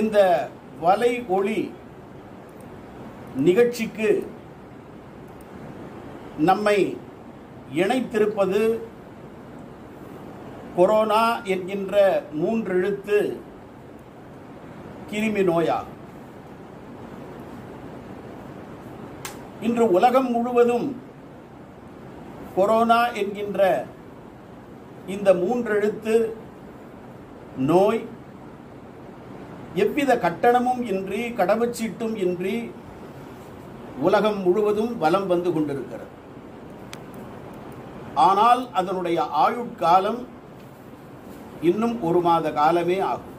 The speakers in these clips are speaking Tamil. இந்த வலை ஒளி நிகழ்ச்சிக்கு நம்மை இணைத்திருப்பது கொரோனா என்கின்ற 3 எழுத்து கிருமி நோயாகும். இன்று உலகம் முழுவதும் கொரோனா என்கின்ற இந்த 3 எழுத்து நோய் எவ்வித கட்டணமும் இன்றி கடவுச்சீட்டும் இன்றி உலகம் முழுவதும் வலம் வந்து கொண்டிருக்கிறது. ஆனால் அதனுடைய ஆயுட்காலம் இன்னும் 1 மாத காலமே ஆகும்.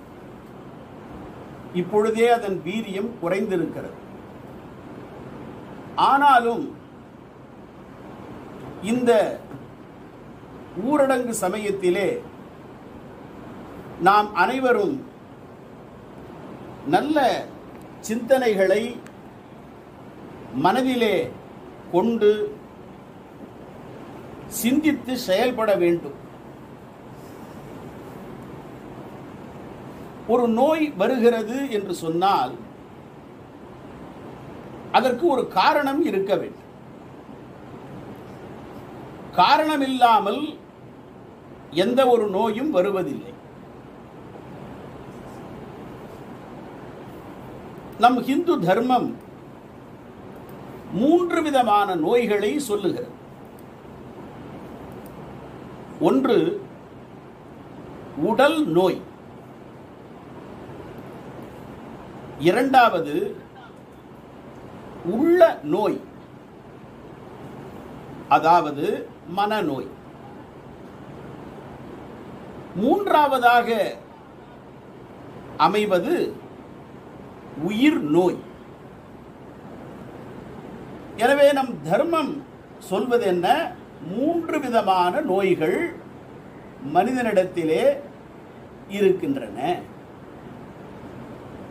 இப்பொழுதே அதன் வீரியம் குறைந்திருக்கிறது. ஆனாலும் இந்த ஊரடங்கு சமயத்திலே நாம் அனைவரும் நல்ல சிந்தனைகளை மனதிலே கொண்டு சிந்தித்து செயல்பட வேண்டும். ஒரு நோய் வருகிறது என்று சொன்னால் அதற்கு ஒரு காரணம் இருக்க வேண்டும். காரணமில்லாமல் எந்த ஒரு நோயும் வருவதில்லை. நம் ஹிந்து தர்மம் 3 விதமான நோய்களை சொல்லுகிறது. ஒன்று உடல் நோய், 2வது உள்ள நோய், அதாவது மனநோய், 3வதாக அமைவது உயிர் நோய். எனவே நம் தர்மம் சொல்வது என்ன? 3 விதமான நோய்கள் மனிதனிடத்திலே இருக்கின்றன.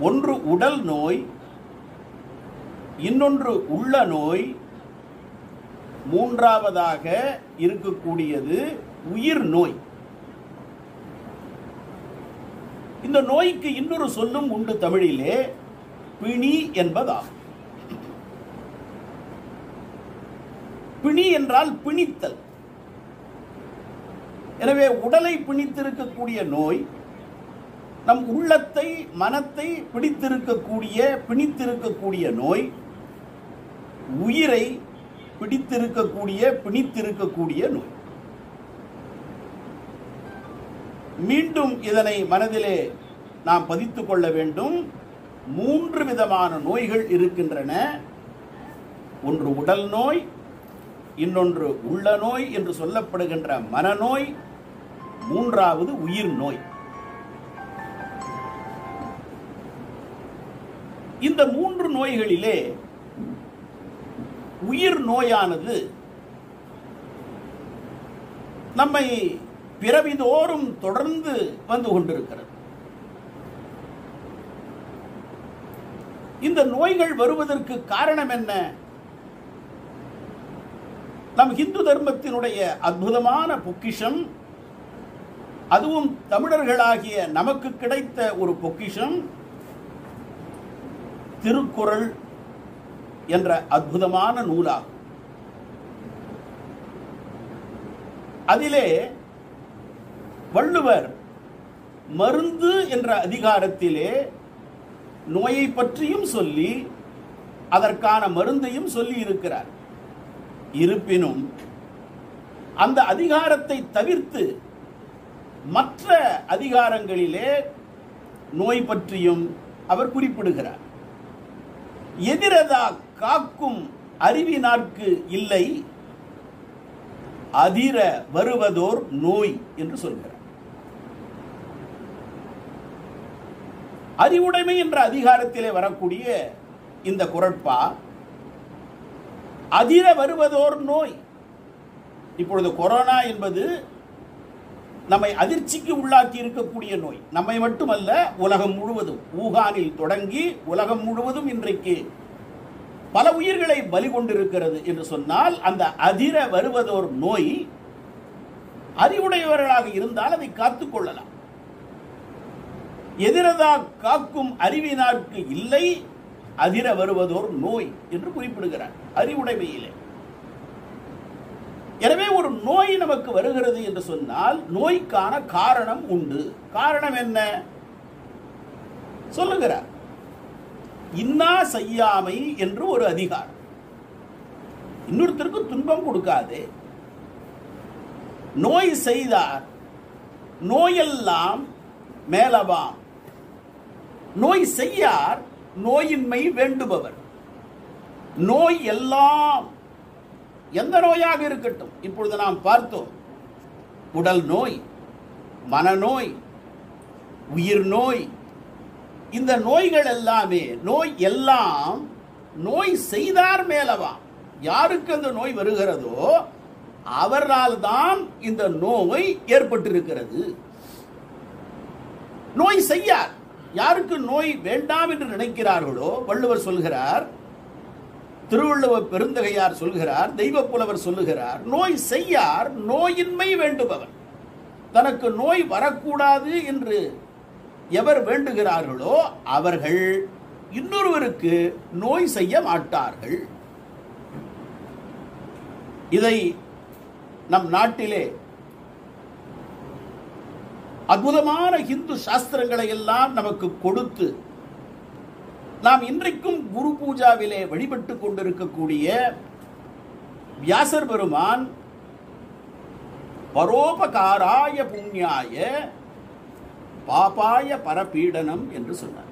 ஒன்று உடல் நோய், இன்னொன்று உள்ள நோய், 3வதாக இருக்கக்கூடியது உயிர் நோய். இந்த நோய்க்கு இன்னொரு சொல்லும் உண்டு தமிழிலே, பிணி என்பதாகும். பிணி என்றால் பிணித்தல். எனவே உடலை பிணித்திருக்கக்கூடிய நோய் நம் உள்ளத்தை மனத்தை பிணித்திருக்கக்கூடிய நோய், உயிரை பிணித்திருக்கக்கூடிய நோய். மீண்டும் இதனை மனதிலே நாம் பதித்துக் கொள்ள வேண்டும். 3 விதமான நோய்கள் இருக்கின்றன. ஒன்று உடல் நோய், இன்னொன்று உள்ள நோய் என்று சொல்லப்படுகின்ற மனநோய், 3வது உயிர் நோய். இந்த 3 நோய்களிலே உயிர் நோயானது நம்மை பிறவிதோறும் தொடர்ந்து வந்து கொண்டிருக்கிறது. இந்த நோய்கள் வருவதற்கு காரணம் என்ன? நம் இந்து தர்மத்தினுடைய அற்புதமான பொக்கிஷம், அதுவும் தமிழர்களாகிய நமக்கு கிடைத்த ஒரு பொக்கிஷம் திருக்குறள் என்ற அற்புதமான நூலாகும். அதிலே வள்ளுவர் மருந்து என்ற அதிகாரத்திலே நோயை பற்றியும் சொல்லி அதற்கான மருந்தையும் சொல்லி இருக்கிறார். இருப்பினும் அந்த அதிகாரத்தை தவிர்த்து மற்ற அதிகாரங்களிலே நோய் பற்றியும் அவர் குறிப்பிடுகிறார். எதிரதா காக்கும் அறிவினார்க்கு இல்லை, அதிர வருவதோர் நோய் என்று சொல்கிறார். அறிவுடைமை என்ற அதிகாரத்திலே வரக்கூடிய இந்த குறட்பா அதிர வருவதோர் நோய். இப்பொழுது கொரோனா என்பது நம்மை அதிர்ச்சிக்கு உள்ளாக்கி இருக்கக்கூடிய நோய். நம்மை மட்டுமல்ல, உலகம் முழுவதும் ஊகானில் தொடங்கி உலகம் முழுவதும் இன்றைக்கு பல உயிர்களை பலி கொண்டிருக்கிறது என்று சொன்னால் அந்த அதிர வருவதோர் நோய் அறிவுடையவர்களாக இருந்தால் அதை காத்துக்கொள்ளலாம். எதிரதா காக்கும் அறிவினார்க்கு இல்லை அதிர வருவதோர் நோய் என்று குறிப்பிடுகிறார் அறிவுடைமையிலே. எனவே ஒரு நோய் நமக்கு வருகிறது என்று சொன்னால் நோய்க்கான காரணம் உண்டு. காரணம் என்ன சொல்லுகிறார்? இன்னா செய்யாமை என்று ஒரு அதிகாரம். இன்னொருத்தருக்கு துன்பம் கொடுக்காதே. நோய் செய்தார் நோயெல்லாம் மேலவாம், நோய் செய்யார் நோயின்மை வேண்டுபவர். நோய் எல்லாம் எந்த நோயாக இருக்கட்டும், இப்பொழுது நாம் பார்த்தோம் உடல் நோய், மனநோய், உயிர் நோய், இந்த நோய்கள் எல்லாமே நோய் எல்லாம் நோய் செய்தார் மேலவாம். யாருக்கு அந்த நோய் வருகிறதோ அவரால் தான் இந்த நோய் ஏற்பட்டிருக்கிறது. நோய் செய்யார், யாருக்கு நோய் வேண்டாம் என்று நினைக்கிறார்களோ வள்ளுவர் சொல்கிறார், திருவள்ளுவர் பெருந்தகையார் சொல்கிறார், தெய்வ புலவர் சொல்லுகிறார், நோய் செய்யார் நோயின்மை வேண்டுபவர். தனக்கு நோய் வரக்கூடாது என்று எவர் வேண்டுகிறார்களோ அவர்கள் இன்னொருவருக்கு நோய் செய்ய மாட்டார்கள். இதை நம் நாட்டிலே அற்புதமான இந்து சாஸ்திரங்களை எல்லாம் நமக்கு கொடுத்து நாம் இன்றைக்கும் குரு பூஜாவிலே வழிபட்டு கொண்டிருக்கக்கூடிய வியாசர் பெருமான் பரோபகாராய புண்ணியாய பாபாய பரபீடனம் என்று சொன்னார்.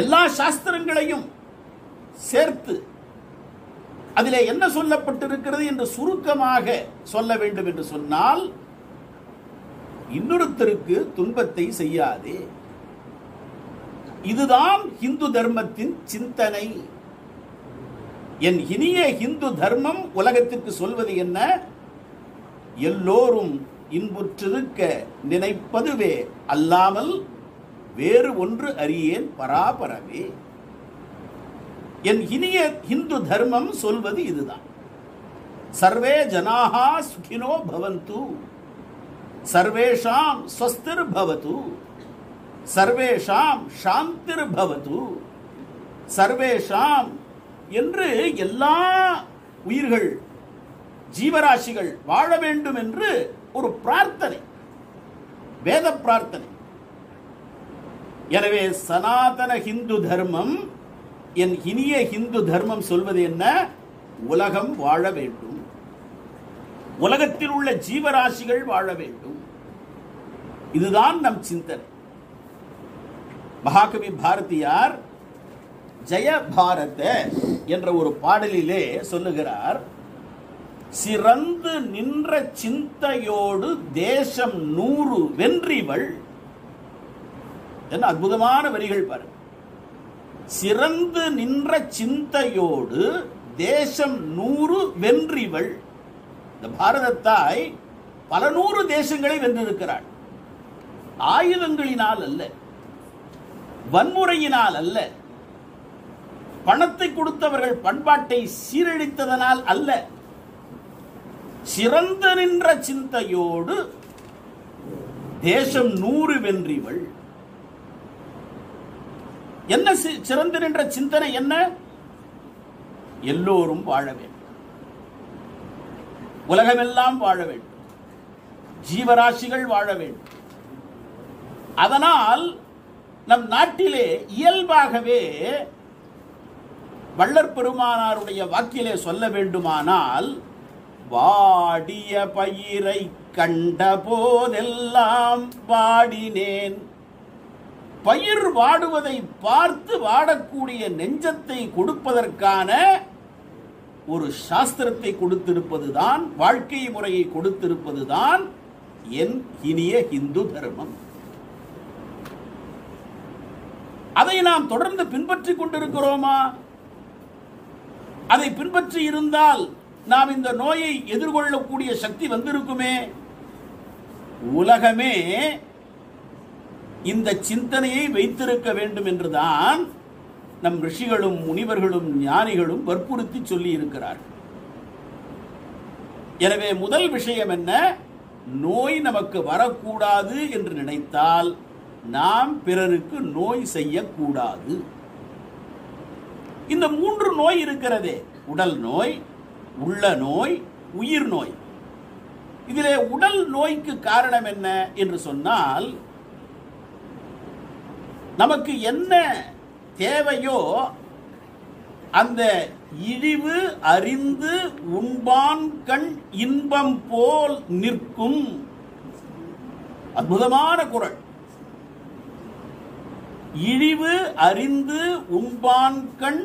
எல்லா சாஸ்திரங்களையும் சேர்த்து அதிலே என்ன சொல்லப்பட்டிருக்கிறது என்று சுருக்கமாக சொல்ல வேண்டும் என்று சொன்னால், இன்னொருத்தருக்கு துன்பத்தை செய்யாதே. இதுதான் இந்து தர்மத்தின் சிந்தனை. என் இனிய இந்து தர்மம் உலகத்திற்கு சொல்வது என்ன? எல்லோரும் இன்புற்றிருக்க நினைப்பதுவே அல்லாமல் வேறு ஒன்று அறியேன் பராபரவே. என் இனிய இந்து தர்மம் சொல்வது இதுதான். சர்வே ஜனாஹா சுகினோ பவந்து, சர்வேஷாம் ஸ்வஸ்திர் பவது, சர்வேஷாம் சாந்திர் பவது, சர்வேஷாம் என்று எல்லா உயிர்கள் ஜீவராசிகள் வாழ வேண்டும் என்று ஒரு பிரார்த்தனை, வேத பிரார்த்தனை. எனவே சனாதன ஹிந்து தர்மம், என் இனிய ஹிந்து தர்மம் சொல்வது என்ன? உலகம் வாழ வேண்டும், உலகத்தில் உள்ள ஜீவராசிகள் வாழ வேண்டும். இதுதான் நம் சிந்தனை. மகாகவி பாரதியார் ஜெய பாரத என்ற ஒரு பாடலிலே சொல்லுகிறார், சிறந்து நின்ற சிந்தையோடு தேசம் 100 வென்றிவள் என்ற அற்புதமான வரிகள் பாருங்கள். சிறந்து நின்ற சிந்தையோடு தேசம் 100 வென்றிவள். இந்த பாரதத்தாய் பல நூறு தேசங்களை வென்றிருக்கிறாள். ஆயுதங்களினால் அல்ல, வன்முறையினால் அல்ல, பணத்தை கொடுத்தவர்கள் பண்பாட்டை சீரழித்ததனால் அல்ல, சிறந்த நின்ற சிந்தையோடு தேசம் 100 வென்றிவள். என்ன சிறந்து நின்ற சிந்தனை? என்ன? எல்லோரும் வாழ வேண்டும், உலகமெல்லாம் வாழ வேண்டும், ஜீவராசிகள் வாழ வேண்டும். அதனால் நம் நாட்டிலே இயல்பாகவே வள்ளற் பெருமானாருடைய வாக்கிலே சொல்ல வேண்டுமானால், வாடிய பயிரை கண்ட போதெல்லாம் வாடினேன், பயிர் வாடுவதை பார்த்து வாடக்கூடிய நெஞ்சத்தை கொடுப்பதற்கான ஒரு சாஸ்திரத்தை கொடுத்திருப்பதுதான், வாழ்க்கை முறையை கொடுத்திருப்பதுதான் என் இனிய இந்து தர்மம். அதை நாம் தொடர்ந்து பின்பற்றிக் கொண்டிருக்கிறோமா? அதை பின்பற்றி இருந்தால் நாம் இந்த நோயை எதிர்கொள்ளக்கூடிய சக்தி வந்திருக்குமே. உலகமே இந்த சிந்தனையை வைத்திருக்க வேண்டும் என்றுதான் நம் ரிஷிகளும் முனிவர்களும் ஞானிகளும் வற்புறுத்தி சொல்லி இருக்கிறார்கள். எனவே முதல் விஷயம் என்ன? நோய் நமக்கு வரக்கூடாது என்று நினைத்தால் நாம் பிறருக்கு நோய் செய்யக்கூடாது. இந்த மூன்று நோய் இருக்கிறதே, உடல் நோய், உள்ள நோய், உயிர் நோய். இதிலே உடல் நோய்க்கு காரணம் என்ன என்று சொன்னால், நமக்கு என்ன தேவையோ அந்த இழிவு அறிந்து உண்பான் கண் இன்பம் போல் நிற்கும். அற்புதமான குறள். இழிவு அறிந்து உண்பான் கண்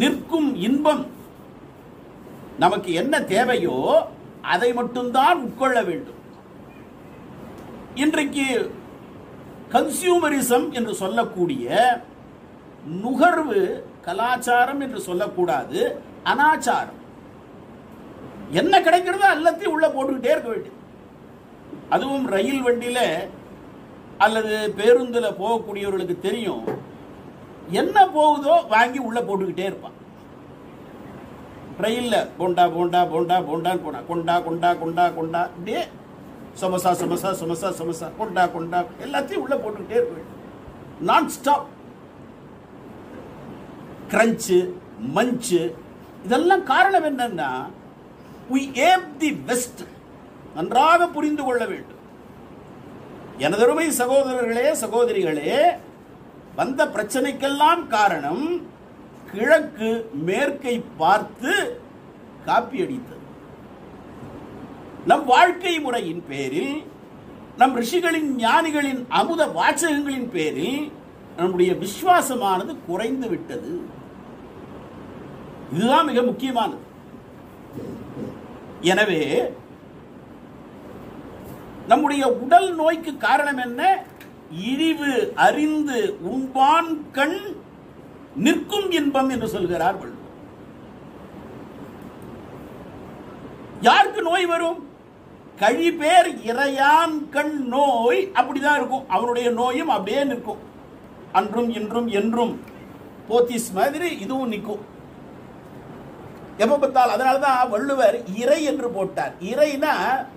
நிற்கும் இன்பம். நமக்கு என்ன தேவையோ அதை மட்டும்தான் உட்கொள்ள வேண்டும். இன்றைக்கு கன்சியூமரிசம் என்று சொல்லக்கூடிய நுகர்வு கலாச்சாரம் என்று சொல்லக்கூடாது, அனாச்சாரம். என்ன கிடைக்கிறதோ எல்லாத்தையும் உள்ள போட்டுக்கிட்டே இருக்க வேண்டியது. அதுவும் ரயில் வண்டியில் அல்லது பேருந்தில் போகக்கூடியவர்களுக்கு தெரியும், என்ன போகுதோ வாங்கி உள்ள போட்டுக்கிட்டே இருப்பான். ரயிலில் போண்டா போண்டா போண்டா போண்டான்னு போனா, கொண்டா கொண்டா கொண்டா கொண்டா, இப்படியே சமோசா சமோசா சமோசா சமோசா கொண்டா கொண்டா, எல்லாத்தையும் உள்ள போட்டுக்கிட்டே இருக்க வேண்டும். நான் ஸ்டாப் கிரஞ்சு மஞ்சு. இதெல்லாம் காரணம் என்னன்னா, we aim the best. நன்றாக புரிந்து கொள்ள வேண்டும். எனதருமை சகோதரர்களே, சகோதரிகளே, வந்த பிரச்சனைக்கெல்லாம் காரணம் கிழக்கு மேற்கை பார்த்து காப்பி அடித்தது. நம் வாழ்க்கை முறையின் பேரில், நம் ரிஷிகளின் ஞானிகளின் அமுத வாச்சகங்களின் பேரில் நம்முடைய விசுவாசமானது குறைந்து விட்டது. இதுதான் மிக முக்கியமானது. எனவே நம்முடைய உடல் நோய்க்கு காரணம் என்ன? இழிவு அறிந்து உண்பான் கண் நிற்கும் இன்பம் என்று சொல்கிறார் வள்ளுவர். யாருக்கு நோய் வரும்? கழிபேர் இறையான் கண் நோய் அப்படிதான் இருக்கும். அவனுடைய நோயும் அப்படியே நிற்கும். அன்றும் இன்றும் என்றும் போத்திஸ் மாதிரி இதுவும் நிற்கும் எப்ப பார்த்தால். அதனாலதான் வள்ளுவர் இறை என்று போட்டார். இறைனா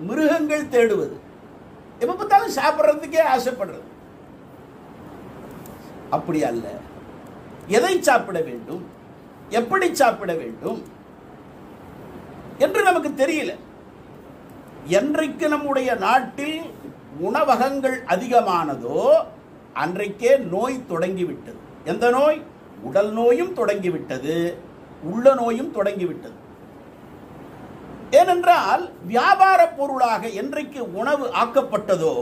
மிருகங்கள் தேடுவது, எப்ப பார்த்தாலும் சாப்பிட்றதுக்கே ஆசைப்படுறது. அப்படி அல்ல. எதை சாப்பிட வேண்டும், எப்படி சாப்பிட வேண்டும் என்று நமக்கு தெரியல. என்றைக்கு நம்முடைய நாட்டில் உணவகங்கள் அதிகமானதோ அன்றைக்கே நோய் தொடங்கிவிட்டது. எந்த நோய்? உடல் நோயும் தொடங்கிவிட்டது, உள்ள நோயும் தொடங்கிவிட்டது. ஏனென்றால் வியாபார பொருளாக என்றைக்கு உணவு ஆக்கப்பட்டதோ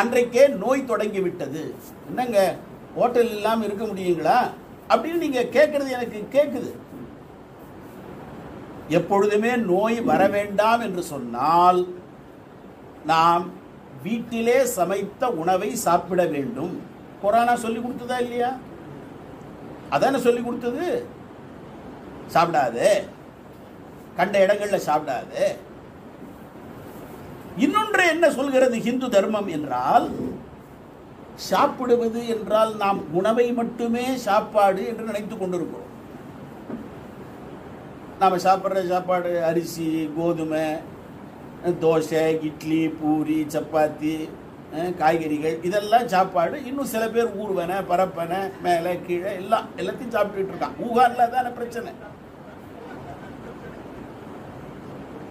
அன்றைக்கே நோய் தொடங்கிவிட்டது. என்னங்க ஹோட்டல் இல்லாமல் இருக்க முடியுங்களா அப்படின்னு நீங்க கேட்கறது எனக்கு கேட்குது. எப்பொழுதுமே நோய் வர வேண்டாம் என்று சொன்னால் நாம் வீட்டிலே சமைத்த உணவை சாப்பிட வேண்டும். கொரோனா சொல்லி கொடுத்ததா இல்லையா? அதானே சொல்லி கொடுத்தது. சாப்பிடாது, கண்ட இடங்களில் சாப்பிடாது. இன்னொன்று என்ன சொல்கிறது ஹிந்து தர்மம் என்றால், சாப்பிடுவது என்றால் நாம் உணவை மட்டுமே சாப்பாடு என்று நினைத்துக் கொண்டிருக்கிறோம். நாம் சாப்பிட்ற சாப்பாடு அரிசி, கோதுமை, தோசை, இட்லி, பூரி, சப்பாத்தி, காய்கறிகள், இதெல்லாம் சாப்பாடு. இன்னும் சில பேர் ஊர்வனை, பரப்பனை, மேலே கீழே எல்லாம் எல்லாத்தையும் சாப்பிட்டுட்டு இருக்கான். ஊகாரில் தானே பிரச்சனை.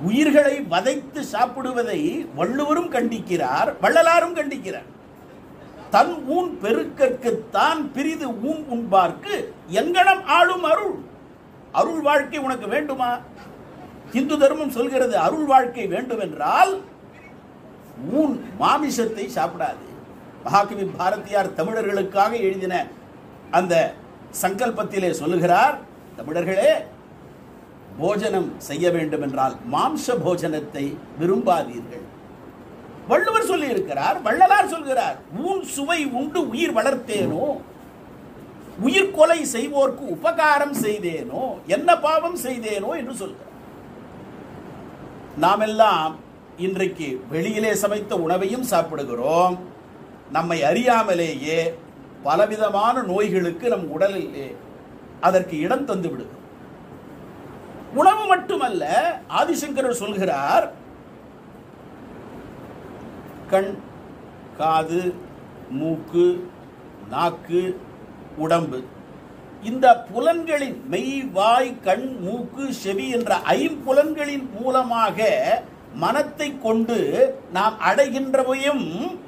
உயிர்களை வதைத்து சாப்பிடுவதை வள்ளுவரும் கண்டிக்கிறார், வள்ளலாரும் கண்டிக்கிறார். தன் ஊன் பெருக்கற்கு தான் பிரிது ஊன் உண்பார்க்கு எங்கனம் ஆளும் அருள். அருள் வாழ்க்கை உனக்கு வேண்டுமா? இந்து தர்மம் சொல்கிறது அருள் வாழ்க்கை வேண்டும் என்றால் ஊன் மாமிசத்தை சாப்பிடாது. மகாகவி பாரதியார் தமிழர்களுக்காக எழுதின அந்த சங்கல்பத்திலே சொல்லுகிறார், தமிழர்களே போஜனம் செய்ய வேண்டும் என்றால் மாம்ச போஜனத்தை விரும்பாதீர்கள். வள்ளுவர் சொல்லி இருக்கிறார், வள்ளலார் சொல்கிறார், ஊன் சுவை உண்டு உயிர் வளர்த்தேனோ, உயிர் கொலை செய்வோர்க்கு உபகாரம் செய்தேனோ, என்ன பாவம் செய்தேனோ என்று சொல்கிறார். நாம் எல்லாம் இன்றைக்கு வெளியிலே சமைத்த உணவையும் சாப்பிடுகிறோம். நம்மை அறியாமலேயே பலவிதமான நோய்களுக்கு நம் உடலிலே அதற்கு இடம் தந்து விடுகிறோம். உணவு மட்டுமல்ல, ஆதிசங்கரர் சொல்கிறார், கண், காது, மூக்கு, நாக்கு, உடம்பு. இந்த புலன்களின் மெய், வாய், கண், மூக்கு, செவி என்ற ஐம்புலன்களின் மூலமாக மனத்தை கொண்டு நாம் அடைகின்றவையும்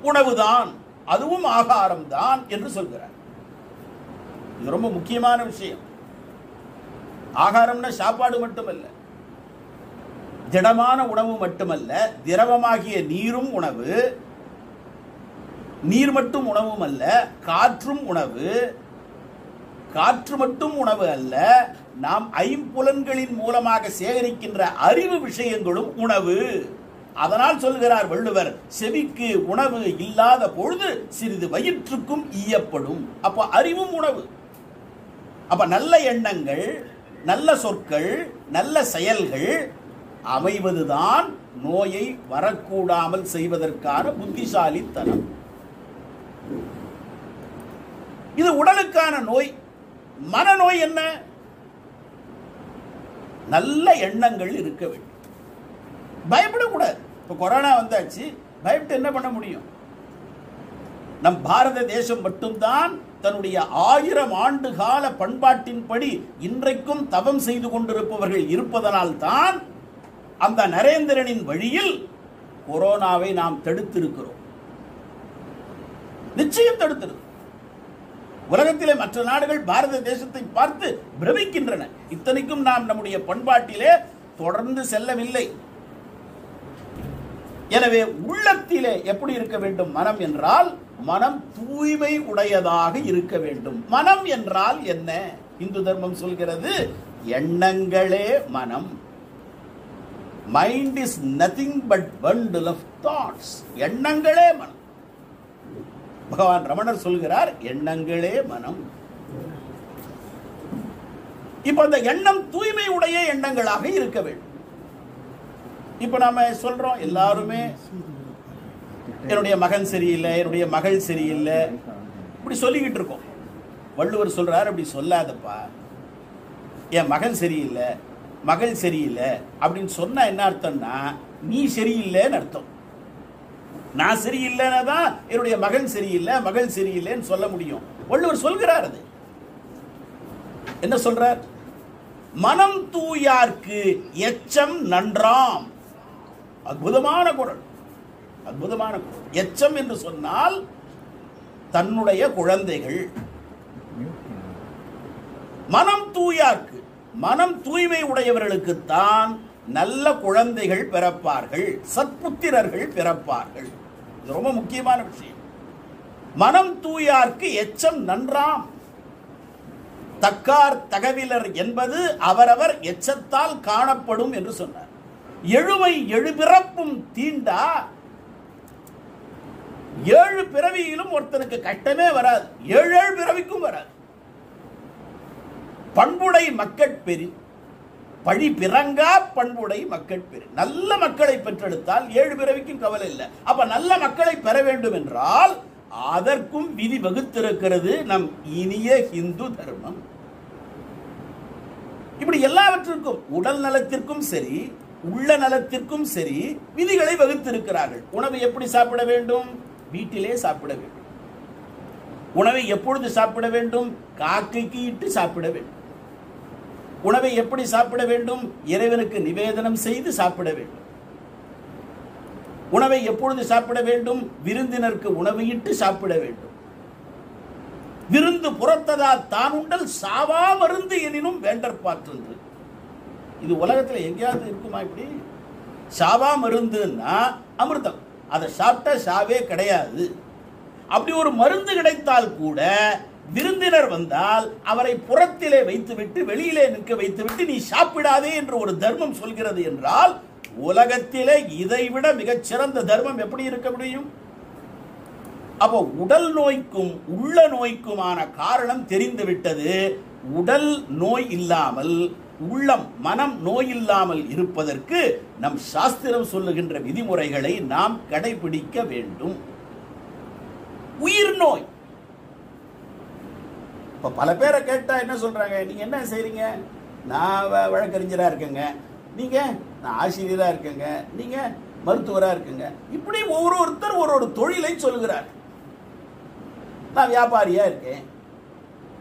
உணவுதான், அதுவும் ஆகாரம்தான் என்று சொல்கிறார். இது ரொம்ப முக்கியமான விஷயம். ஆகாரம்னா சாப்பாடு மட்டுமல்ல, திடமான உணவு மட்டுமல்ல, திரவமாகிய நீரும் உணவு. நீர் மட்டும் உணவும் அல்ல, காற்றும் உணவு. காற்று மட்டும் உணவு அல்ல, நாம் ஐம்புலன்களின் மூலமாக சேகரிக்கின்ற அறிவு விஷயங்களும் உணவு. அதனால் சொல்கிறார் வள்ளுவர், செவிக்கு உணவு இல்லாத பொழுது சிறிது வயிற்றுக்கும் ஈயப்படும். அப்ப அறிவும் உணவு. அப்ப நல்ல எண்ணங்கள், நல்ல சொற்கள், நல்ல செயல்கள் அமைவதுதான் நோயை வரக்கூடாமல் செய்வதற்கான புத்திசாலித்தனம். இது உடலுக்கான நோய். மனநோய் என்ன? நல்ல எண்ணங்கள் இருக்க வேண்டும். பயப்படக்கூடாது. இப்போ கொரோனா வந்தாச்சு, பயப்பட்டு என்ன பண்ண முடியும்? நம் பாரத தேசம் மட்டும்தான் தன்னுடைய 1000 ஆண்டு கால பண்பாட்டின்படி இன்றைக்கும் தவம் செய்து கொண்டிருப்பவர்கள் இருப்பதனால் தான் அந்த நரேந்திரனின் வழியில் கொரோனாவை நாம் தடுத்திருக்கிறோம். நிச்சயம் தடுத்திருக்கிறோம். உலகத்திலே மற்ற நாடுகள் பாரத தேசத்தை பார்த்து பிரமிக்கின்றன. இத்தனைக்கும் நாம் நம்முடைய பண்பாட்டிலே தொடர்ந்து செல்லவில்லை. எனவே உள்ளத்திலே எப்படி இருக்க வேண்டும் மனம் என்றால், மனம் தூய்மை உடையதாக இருக்க வேண்டும். மனம் என்றால் என்ன? இந்து தர்மம் சொல்கிறது, எண்ணங்களே மனம். Mind is nothing but bundle of thoughts. எண்ணங்களே மனம். பகவான் ரமணர் சொல்கிறார், எண்ணங்களே மனம். இப்ப அந்த எண்ணம் தூய்மை உடைய எண்ணங்களாக இருக்க வேண்டும். இப்ப நாம சொல்றோம், எல்லாருமே என்னுடைய மகன் சரியில்லை, என்னுடைய மகள் சரியில்லை, இப்படி சொல்லிக்கிட்டு இருக்கோம். வள்ளுவர் சொல்றார், அப்படி சொல்லாதப்பா. என் மகன் சரியில்லை, மகள் சரியில்லை அப்படின்னு சொன்னா என்ன அர்த்தம்னா, நீ சரியில்லைன்னு அர்த்தம். நான் சரியில்லைன்னா தான் என்னுடைய மகன் சரியில்லை, மகள் சரியில்லைன்னு சொல்ல முடியும். வள்ளுவர் சொல்கிறார். அது என்ன சொல்றார்? மனம் தூயார்க்கு எச்சம் நன்றாம். அற்புதமான குரல், அற்புதமான குரல். எச்சம் என்று சொன்னால் தன்னுடைய குழந்தைகள். மனம் தூயார்க்கு, மனம் தூய்மை உடையவர்களுக்குத்தான் நல்ல குழந்தைகள் பிறப்பார்கள், சத்புத்திரர்கள் பிறப்பார்கள். இது ரொம்ப முக்கியமான விஷயம். மனம் தூயார்க்கு எச்சம் நன்றாம். தக்கார் தகவிலர் என்பது அவரவர் எச்சத்தால் காணப்படும் என்று சொன்னார். எழுமை எழுபிறப்பும் தீண்டா. 7 பிறவியிலும் ஒருத்தனுக்கு கட்டமே வராது, 7 பிறவிக்கும் வராது. பண்புடை மக்கட்பெரி, பழி பிறங்கா பண்புடை மக்கட்பெரி. நல்ல மக்களை பெற்றெடுத்தால் 7 பிறவிக்கும் கவலை இல்லை. அப்ப நல்ல மக்களை பெற வேண்டும் என்றால் அதற்கும் விதி வகுத்திருக்கிறது நம் இனிய இந்து தர்மம். இப்படி எல்லாவற்றிற்கும், உடல் நலத்திற்கும் சரி, உள்ள நலத்திற்கும் சரி, விதிகளை வகுத்திருக்கிறார்கள். உணவை எப்படி சாப்பிட வேண்டும்? வீட்டிலே சாப்பிட வேண்டும். உணவை எப்பொழுது சாப்பிட வேண்டும்? காக்கைக்கு இட்டு சாப்பிட வேண்டும். உணவை எப்படி சாப்பிட வேண்டும்? இறைவனுக்கு நிவேதனம் செய்து சாப்பிட வேண்டும். உணவை எப்பொழுது சாப்பிட வேண்டும்? விருந்தினருக்கு உணவு இட்டு சாப்பிட வேண்டும். விருந்து புறத்ததா தான் உண்டல் சாவா மருந்து எனினும் வேண்டற்பாற்று. இது உலகத்தில் எங்கேயாவது இருக்குமா? இப்படி சாவா மருந்துன்னா அமிர்தம், அதை சாப்பிட்டா சாவே கிடையாது. அப்படி ஒரு மருந்து கிடைத்தால் கூட விருந்தினர் வந்தால் அவரை புறத்திலே வைத்துவிட்டு, வெளியிலே நிற்க வைத்துவிட்டு, நீ சாப்பிடாதே என்று ஒரு தர்மம் சொல்கிறது என்றால், உலகத்திலே இதைவிட மிகச்சிறந்த தர்மம் எப்படி இருக்க முடியும்? அப்போ உடல் நோய்க்கும் உள்ள நோய்க்குமான காரணம் தெரிந்துவிட்டது. உடல் நோய் இல்லாமல், உள்ளம் மனம் நோய் இல்லாமல் இருப்பதற்கு நம் சாஸ்திரம் சொல்லுகின்ற விதிமுறைகளை நாம் கடைபிடிக்க வேண்டும். உயிர் நோய். இப்போ பல பேரை கேட்டால் என்ன சொல்கிறாங்க? நீங்கள் என்ன செய்கிறீங்க? நான் வழக்கறிஞராக இருக்கேங்க, நீங்கள் நான் ஆசிரியராக இருக்கேங்க, நீங்கள் மருத்துவராக இருக்குங்க. இப்படி ஒவ்வொருத்தர் ஒரு தொழிலை சொல்கிறார். நான் வியாபாரியாக இருக்கேன்.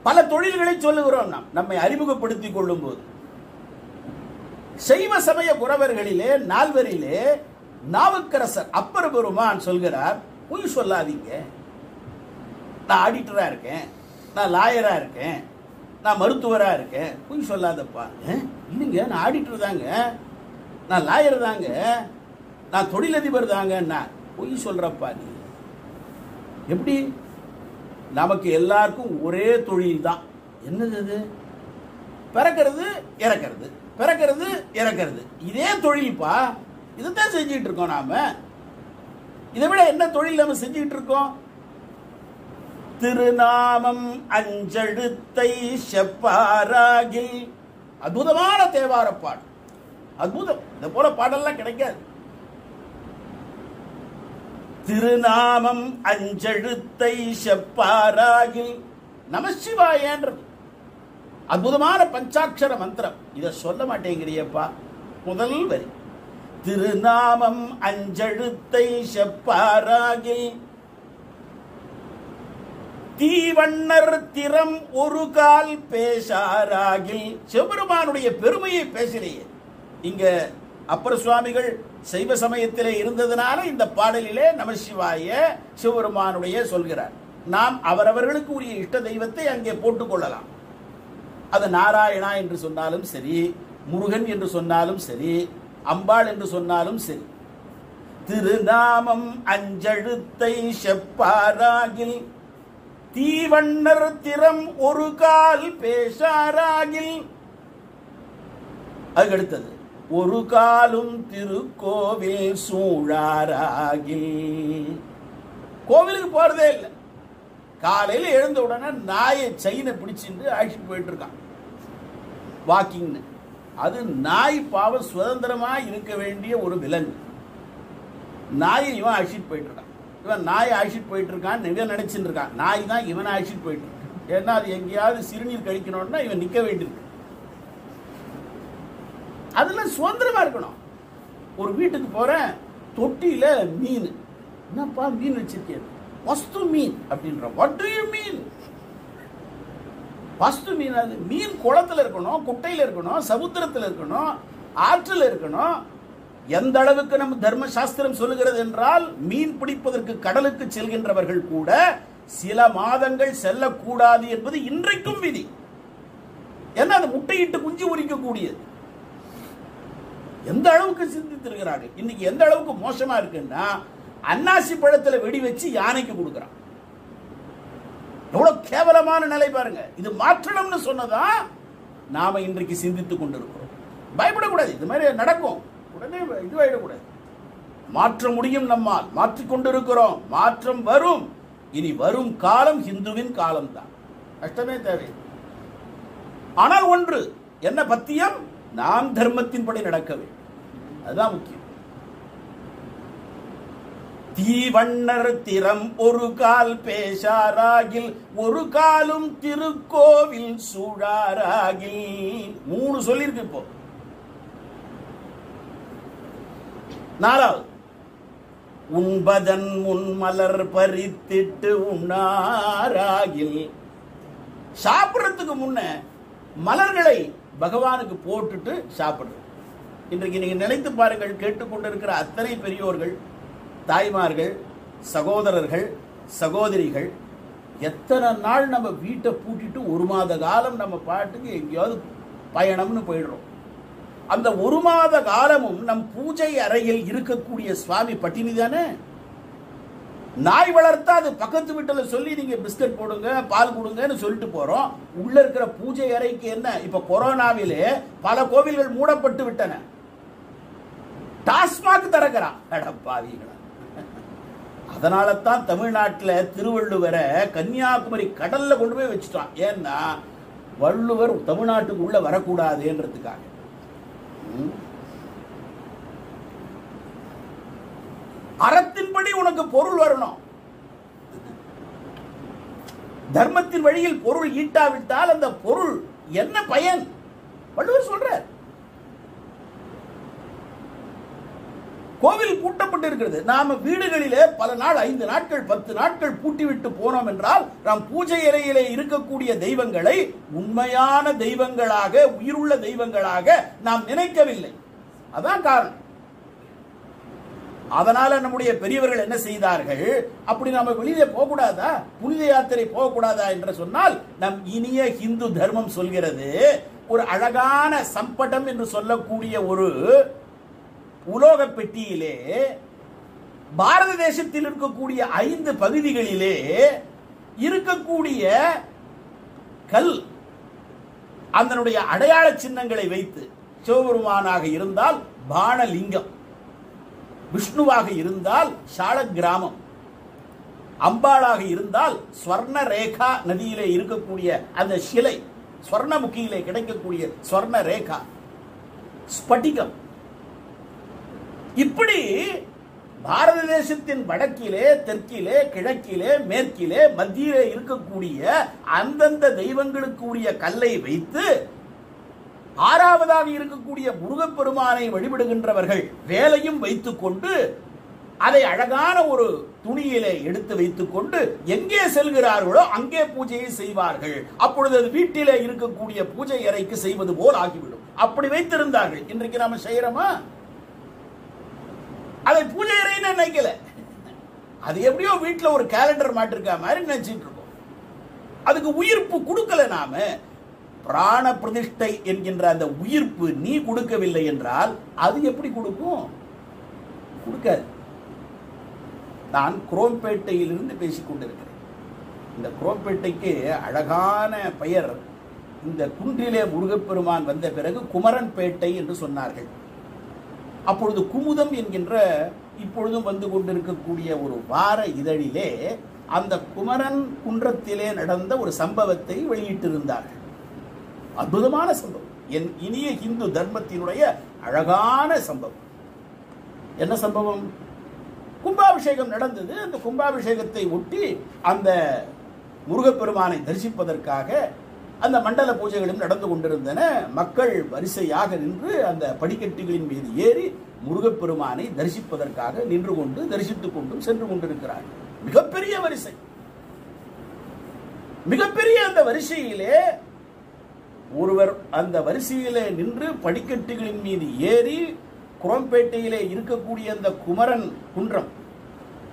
பல தொழில்களை சொல்லுகிறோம். நாம் நம்மை அறிமுகப்படுத்திக் கொள்ளும் போது சைவ சமய புரவர்களிலே நால்வரிலே நாவுக்கரசர் அப்பர் பெருமான் சொல்கிறார், பொய் சொல்லாதீங்க, நான் ஆடிட்டராக இருக்கேன், நான் லாயராக இருக்கேன், நான் மருத்துவராக இருக்கேன், பொய் சொல்லாதப்பா. இல்லைங்க, நான் ஆடிட்டர் தாங்க, நான் லாயர் தாங்க, நான் தொழிலதிபர் தாங்க. நான் பொய் சொல்கிறப்பா நீ. எப்படி? நமக்கு எல்லாருக்கும் ஒரே தொழில் தான். என்னது அது? பிறக்கிறது இறக்கிறது, பிறக்கிறது இறக்கிறது, இதே தொழில்ப்பா. இதைத்தான் செஞ்சுட்டு இருக்கோம். நாம இதை விட என்ன தொழில் நம்ம செஞ்சுட்டு இருக்கோம்? திருநாமம் அஞ்செழுத்தை செப்பாராகில். அற்புதமான தேவார பாடல், அற்புதம். இதை போல பாடல்லாம் கிடைக்காது. திருநாமம் அஞ்செழுத்தை செப்பாராகில் நமசிவாயன்றது அற்புதமான பஞ்சாட்சர மந்திரம். இதை சொல்ல மாட்டேங்கிறியப்பா. முதல் வரி திருநாமம் அஞ்செழுத்தை செப்பாராகில் தீவண்ணர் திறம் ஒரு கால் பேசாராகில். சிவபெருமானுடைய பெருமையை பேசிலேயே இங்க அப்பர் சுவாமிகள் சைவ சமயத்திலே இருந்ததுனால இந்த பாடலிலே நமசிவாய சிவபெருமானுடைய சொல்கிறார். நாம் அவரவர்களுக்கு உரிய இஷ்ட தெய்வத்தை அங்கே போட்டுக்கொள்ளலாம். அது நாராயணா என்று சொன்னாலும் சரி, முருகன் என்று சொன்னாலும் சரி, அம்பாள் என்று சொன்னாலும் சரி. திருநாமம் அஞ்செழுத்தை செப்பாராகில் தீவண்ணர் திறம் ஒரு கால் பேசாராகில். அதுக்கடுத்தது ஒரு காலும் திருக்கோவில் சூழாராகில். கோவிலுக்கு போறதே இல்லை. காலையில் எழுந்த உடனே நாயை செயினை பிடிச்சிட்டு அழைச்சிட்டு போயிட்டு இருக்கான் வாக்கிங்னு. அது நாய் பாவ சுதந்திரமா இருக்க வேண்டிய ஒரு விலங்கு. நாயை இவன் அழைச்சிட்டு போயிட்டு இருக்கான். இவன் நாயை அழைச்சிட்டு போயிட்டு இருக்கான் இவன் நினைச்சிட்டு இருக்கான். நாய் தான் இவனை அழைச்சிட்டு போயிட்டு இருக்கான். ஏன்னா அது எங்கேயாவது சிறுநீர் கழிக்கணும்னா இவன் நிற்க வேண்டியிருக்கு. அதுல சுதந்திரமா இருக்கணும். ஒரு வீட்டுக்கு போறேன், தொட்டியில மீன். என்னப்பா மீன் வச்சிருக்கேன்? வஸ்து மீன் அப்படின்ற. வாட் டு யூ மீன் வஸ்து மீன்? அது மீன் குளத்துல இருக்கணும், குட்டையில இருக்கணும், சமுத்திரத்தில் இருக்கணும், ஆற்றில் இருக்கணும். எந்த அளவுக்கு நம்ம தர்ம சாஸ்திரம் சொல்லுகிறது என்றால், மீன் பிடிப்பதற்கு கடலுக்கு செல்கின்றவர்கள் கூட சில மாதங்கள் செல்லக்கூடாது என்பது இன்றைக்கும் விதி. ஏன்னா அது முட்டையிட்டு குஞ்சு உரிக்கக்கூடியது. எந்த அளவுக்கு சிந்தித்திருக்கிறார்கள். இன்னைக்கு எந்த அளவுக்கு மோசமா இருக்குன்னா, அன்னாசி பழத்தில் வெடி வச்சு யானைக்கு கொடுக்குறான். எவ்வளவு கேவலமான நிலை பாருங்க. இது மாற்றணும்னு சொன்னதா நாம இன்றைக்கு சிந்தித்துக் கொண்டிருக்கிறோம். பயப்படக்கூடாது, இது மாதிரி நடக்கும், உடனே இதுவாயிடக்கூடாது. மாற்ற முடியும், நம்மால் மாற்றிக்கொண்டிருக்கிறோம், மாற்றம் வரும். இனி வரும் காலம் ஹிந்துவின் காலம் தான். கஷ்டமே தேவை. ஆனால் ஒன்று என்ன பத்தியம்? நாம் தர்மத்தின்படி நடக்க வேண்டும், அதுதான் முக்கியம். தீவண்ணர் திறம் ஒரு கால் பேசாராகில் ஒரு காலும் திருக்கோவில் சூழாராகில். 3 சொல்லிருக்கு. இப்போ 4வது உண்பதன் முன்மலர் பறித்திட்டு உண்ணாராகில். சாப்பிடறதுக்கு முன்ன மலர்களை பகவானுக்கு போட்டுட்டு சாப்பிடுறது. இன்றைக்கு நீங்கள் நினைத்து பாருங்கள், கேட்டுக்கொண்டிருக்கிற அத்தனை பெரியோர்கள், தாய்மார்கள், சகோதரர்கள், சகோதரிகள், எத்தனை நாள் நம்ம வீட்டை பூட்டிட்டு 1 மாத காலம் நம்ம பாட்டுக்கு எங்கேயாவது பயணம்னு போயிடுறோம். அந்த 1 மாத காலமும் நம் பூஜை அறையில் இருக்கக்கூடிய சுவாமி பட்டினி தானே. நாய் வளர்த்தா அது பக்கத்து வீட்டில் சொல்லி நீங்கள் பிஸ்கட் போடுங்க, பால் கொடுங்கன்னு சொல்லிட்டு போகிறோம். உள்ளே இருக்கிற பூஜை அறைக்கு என்ன? இப்போ கொரோனாவிலே பல கோவில்கள் மூடப்பட்டு விட்டன. டாஸ்மாக் திறக்கிறான். அடப்பாவிகளா! அதனால தான் தமிழ்நாட்டில் திருவள்ளுவரை கன்னியாகுமரி கடலில் கொண்டு போய் வச்சுட்டான். ஏன்னா வள்ளுவர் தமிழ்நாட்டுக்கு உள்ளே வரக்கூடாதுன்றதுக்காக. அறத்தின்படி உனக்கு பொருள் வரணும். தர்மத்தின் வழியில் பொருள் ஈட்டாவிட்டால் அந்த பொருள் என்ன பயன்? வள்ளுவர் சொல்றார். கோவில் பூட்டப்பட்டு இருக்கிறது. நாம வீடுகளிலே பல நாள் 5 நாட்கள் 10 நாட்கள் பூட்டிவிட்டு போனோம் என்றால் நாம் பூஜை அறையிலே இருக்கக்கூடிய தெய்வங்களை உண்மையான தெய்வங்களாக, உயிருள்ள தெய்வங்களாக நாம் நினைக்கவில்லை. அதான் காரணம். அதனால நம்முடைய பெரியவர்கள் என்ன செய்தார்கள், அப்படி நாம வெளியிலே போகக்கூடாதா, புனித யாத்திரை போகக்கூடாதா என்று சொன்னால் நம் இனிய இந்து தர்மம் சொல்கிறது, ஒரு அழகான சம்படம் என்று சொல்லக்கூடிய ஒரு உலோக பெட்டியிலே பாரத தேசத்தில் இருக்கக்கூடிய 5 பகுதிகளிலே இருக்கக்கூடிய கல் அதனுடைய அடையாள சின்னங்களை வைத்து, சிவபெருமானாக இருந்தால் பானலிங்கம், விஷ்ணுவாக இருந்தால் சால கிராமம், அம்பாளாக இருந்தால் ஸ்வர்ண ரேகா நதியிலே இருக்கக்கூடிய அந்த சிலை, ஸ்வர்ணமுகியிலே கிடைக்கக்கூடிய ஸ்வர்ண ரேகா, ஸ்படிகம், இப்படி பாரத தேசத்தின் வடக்கிலே, தெற்கிலே, கிழக்கிலே, மேற்கிலே, மத்தியிலே இருக்கக்கூடிய அந்தந்த தெய்வங்களுக்கு உரிய கல்லை வைத்து 6ஆவதாக இருக்கக்கூடிய முருகப்பெருமானை வழிபடுகின்றவர்கள் வேலையும் வைத்துக் கொண்டு அதை அழகான ஒரு துணியிலே எடுத்து வைத்துக் கொண்டு எங்கே செல்கிறார்களோ அங்கே பூஜையை செய்வார்கள். அப்பொழுது அது வீட்டிலே இருக்கக்கூடிய பூஜை அறைக்கு செய்வது போல் ஆகிவிடும். அப்படி வைத்திருந்தார்கள். இன்றைக்கு நாம செய்யறோமா? அதை பூஜை அறைன்னு நினைக்கல, அது எப்படியோ வீட்டில் ஒரு கேலண்டர் மாட்டிருக்கா மாதிரி நினைச்சிட்டு இருக்கோம். அதுக்கு உயிர்ப்பு கொடுக்கல. நாம பிராண பிரதிஷ்டை என்கின்ற அந்த உயிர்ப்பு நீ கொடுக்கவில்லை என்றால் அது எப்படி கொடுக்கும்? கொடுக்காது. நான் குரோம்பேட்டையிலிருந்து பேசிக் கொண்டிருக்கிறேன். இந்த குரோம்பேட்டைக்கு அழகான பெயர், இந்த குன்றிலே முருகப்பெருமான் வந்த பிறகு குமரன்பேட்டை என்று சொன்னார்கள். அப்பொழுது குமுதம் என்கின்ற இப்பொழுதும் வந்து கொண்டிருக்கக்கூடிய ஒரு வார இதழிலே அந்த குமரன் குன்றத்திலே நடந்த ஒரு சம்பவத்தை வெளியிட்டிருந்தார்கள். அற்புதமான சம்பவம், என் இனிய இந்து தர்மத்தினுடைய அழகான சம்பவம். என்ன சம்பவம்? கும்பாபிஷேகம் நடந்தது. அந்த கும்பாபிஷேகத்தை ஒட்டி அந்த முருகப்பெருமானை தரிசிப்பதற்காக அந்த மண்டல பூஜைகளும் நடந்து கொண்டிருந்தன. மக்கள் வரிசையாக நின்று அந்த படிக்கட்டுகளின் மீது ஏறி முருகப்பெருமானை தரிசிப்பதற்காக நின்று கொண்டு தரிசித்துக் கொண்டும் சென்று கொண்டிருக்கிறார்கள். மிகப்பெரிய வரிசை, மிகப்பெரிய அந்த வரிசையிலே ஒருவர் அந்த வரிசையிலே நின்று படிக்கட்டுகளின் மீது ஏறி குரோம்பேட்டையிலே இருக்கக்கூடிய அந்த குமரன் குன்றம்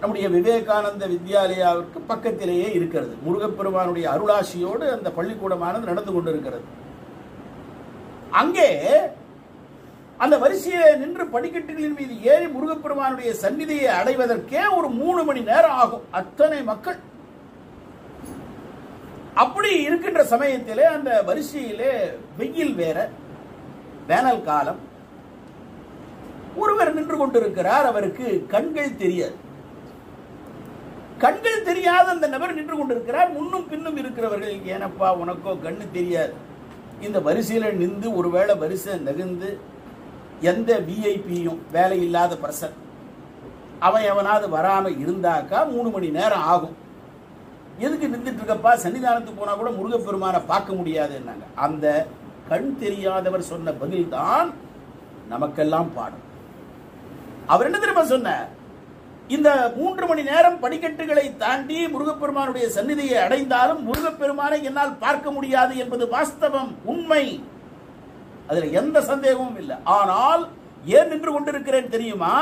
நம்முடைய விவேகானந்த வித்யாலயாவிற்கு பக்கத்திலேயே இருக்கிறது. முருகப்பெருமானுடைய அருளாசியோடு அந்த பள்ளிக்கூடமானது நடந்து கொண்டிருக்கிறது. அங்கே அந்த வரிசையிலே நின்று படிக்கட்டுகளின் மீது ஏறி முருகப்பெருமானுடைய சந்நிதியை அடைவதற்கே ஒரு 3 மணி நேரம் ஆகும். அத்தனை மக்கள். அப்படி இருக்கின்ற சமயத்திலே அந்த வரிசையிலே வெயில் வேற, வேனல் காலம். ஒருவர் நின்று கொண்டிருக்கிறார். அவருக்கு கண்கள் தெரியாது. கண்கள் தெரியாத அந்த நபர் நின்று கொண்டிருக்கிறார். முன்னும் பின்னும் இருக்கிறவர்கள், ஏனப்பா உனக்கோ கண்ணு தெரியாது, இந்த வரிசையில நின்று ஒருவேளை வரிசை நகர்ந்து எந்த விஐபியும் வேலை இல்லாத பர்சன் அவன் எவனாவது வராம இருந்தாக்கா 3 மணி நேரம் ஆகும், எதுக்கு நின்றுட்டு இருக்கப்பா, சன்னிதானத்துக்கு போனா கூட முருகப்பெருமானை பார்க்க முடியாது என்னாங்க. அந்த கண் தெரியாதவர் சொன்ன பதில் தான் நமக்கெல்லாம் பாடம். அவர் என்ன திரும்ப சொன்னார், இந்த 3 மணி நேரம் படிக்கட்டுகளை தாண்டி முருகப்பெருமானுடைய சந்நிதியை அடைந்தாலும் முருகப்பெருமானை என்னால் பார்க்க முடியாது என்பது வாஸ்தவம், உண்மை, அதுல எந்த சந்தேகமும் இல்லை. ஆனால் ஏன் நின்று கொண்டிருக்கிறேன் தெரியுமா,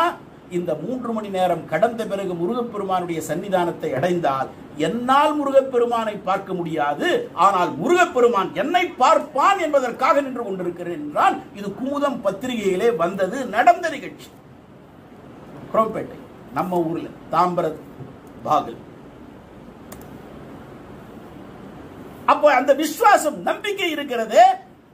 இந்த 3 மணி நேரம் கடந்த பிறகு முருகப்பெருமானுடைய சன்னிதானத்தை அடைந்தால் என்னால் முருகப்பெருமானை பார்க்க முடியாது, ஆனால் முருகப்பெருமான் என்னை பார்ப்பான் என்பதற்காக நின்று கொண்டிருக்கிறேன் என்றால், இது குமுதம் பத்திரிகையிலே வந்தது, நடந்த நிகழ்ச்சி. குரோம்பேட்டை நம்ம ஊர்ல தாம்பரம் பாகல். அப்ப அந்த விசுவாசம், நம்பிக்கை இருக்கிறது,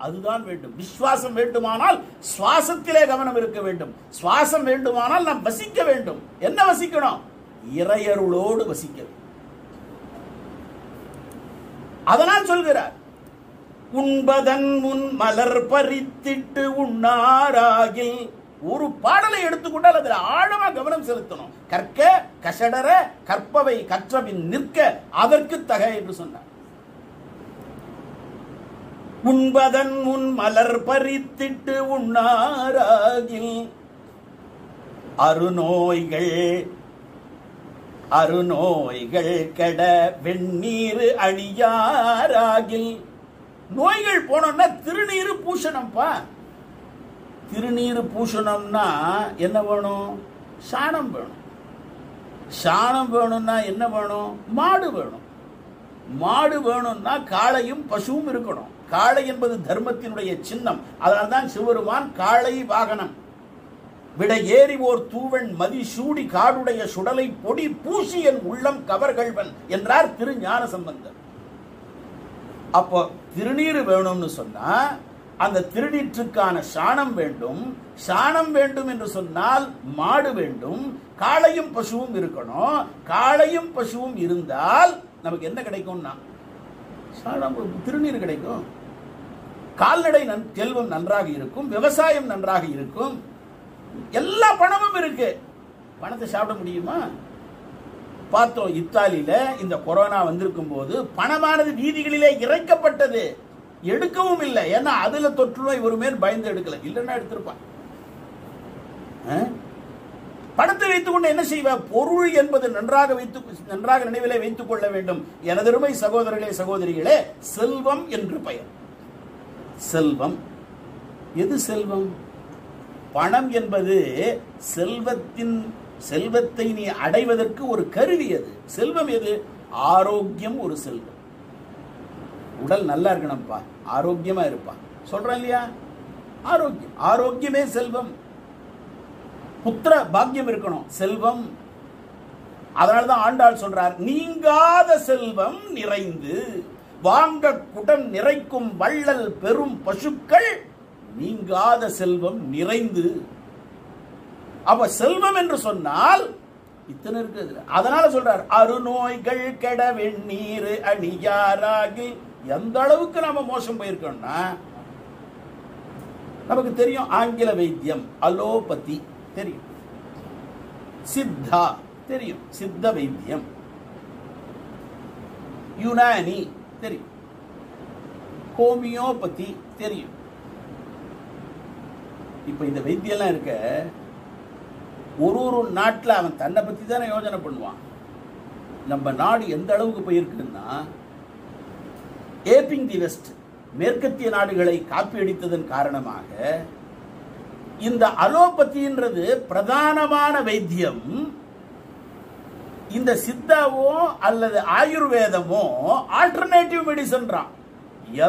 அதுதான் வேண்டும். விசுவாசம் வேண்டுமானால் சுவாசத்திலே கவனம் இருக்க வேண்டும். சுவாசம் வேண்டுமானால் நாம் வசிக்க வேண்டும். என்ன வசிக்கணும்? இறையருளோடு வசிக்க. அதனால் சொல்கிறார், உண்பதன் முன் மலர் பறித்திட்டு உண்ணாராகில். ஒரு பாடலை எடுத்துக்கொண்டால் அதில் ஆழமா கவனம் செலுத்தணும். கற்க கசடர கற்பவை கற்றபின் நிற்க அதற்கு தக என்று சொன்னார். உண்பதன் முன் மலர் பறித்திட்டு உண்ணாராகில் அருநோய்கள் அருநோய்கள் கெட வெந்நீர் அணியாராகில். நோய்கள் போனோம்னா திருநீரு பூஷணம்ப்பா. திருநீரு பூஷணம்னா என்ன வேணும்? சாணம் வேணும். சாணம் வேணும்னா என்ன வேணும்? மாடு வேணும். மாடு வேணும்னா காளையும் பசுவும் இருக்கணும். காளை என்பது தர்மத்தினுடைய சின்னம். அதனால்தான் சிவபெருமான் காளை வாகனம் விட ஏறி ஓர் தூவன் மதி சூடி காடுடைய சுடலை பொடி பூசி என் உள்ளம் கவர்கள்வன் என்றார் திரு ஞான சம்பந்தர். அப்போ திருநீர் வேணும்னு சொன்னா அந்த திருநீற்றுக்கான சாணம் வேண்டும். சாணம் வேண்டும் என்று சொன்னால் மாடு வேண்டும். காளையும் பசுவும் இருக்கணும். காளையும் பசுவும் இருந்தால் நமக்கு என்ன கிடைக்கும்னா திருநீர் கிடைக்கும். கால்நடை செல்வம் நன்றாக இருக்கும். விவசாயம் நன்றாக இருக்கும். எல்லா பணமும் இருக்கு. பணத்தை சாப்பிட முடியுமா? பார்த்தோம் இத்தாலியில இந்த கொரோனா வந்திருக்கும் போது பணமானது வீதிகளிலே இறைக்கப்பட்டது. எடுக்கவும் இல்லை. ஏன்னா அதுல தொற்று நோய் ஒரு மேல் பயந்து எடுக்கல. இல்லைன்னா எடுத்திருப்பான். பணத்தை வைத்துக் கொண்டு என்ன செய்வ? பொருள் என்பது நன்றாக நினைவிலே வைத்துக் கொள்ள வேண்டும். எனதருமை சகோதரர்களே சகோதரிகளே, செல்வம் என்று பெயர். செல்வம் எது? செல்வம் பணம் என்பது செல்வத்தை நீ அடைவதற்கு ஒரு கருவி. அது செல்வம். எது? ஆரோக்கியம் ஒரு செல்வம். உடல் நல்லா இருக்கணும்ப்பா, ஆரோக்கியமா இருப்பான் சொல்றேன் இல்லையா? ஆரோக்கியம், ஆரோக்கியமே செல்வம். புத்திர பாக்கியம் இருக்கணும், செல்வம். அதனாலதான் ஆண்டாள் சொல்றார், நீங்காத செல்வம் நிறைந்து வாங்க குடம் நிறைக்கும் வள்ளல் பெரும் பசுக்கள். நீங்காத செல்வம் நிறைந்து. அப்ப செல்வம் என்று சொன்னால் இத்தனை இருக்கு. அதனால சொல்றார், அருநோய்கள் கெட வெந்நீர் அணியாராகி. எந்த அளவுக்கு நாம மோசம் போயிருக்கோம்னா நமக்கு தெரியும். ஆங்கில வைத்தியம் அலோபதி தெரியும், சித்தா தெரியும், சித்த வைத்தியம், யுனானி தெரியும், ஹோமியோபதி தெரியும். இப்ப இந்த வைத்தியெல்லாம் இருக்க ஒரு நாட்டில் அவன் தன்னை பற்றி தானே யோஜனை பண்ணுவான். நம்ம நாடு எந்த அளவுக்கு போயிருக்குன்னா, ஏப்பிங் தி வெஸ்ட் மேற்கத்திய நாடுகளை காப்பி அடித்ததன் காரணமாக இந்த அலோபதின்றது பிரதானமான வைத்தியம். இந்த சித்தாவோ அல்லது ஆயுர்வேதமோ ஆல்டர்னேட்டிவ் மெடிசன்றான்.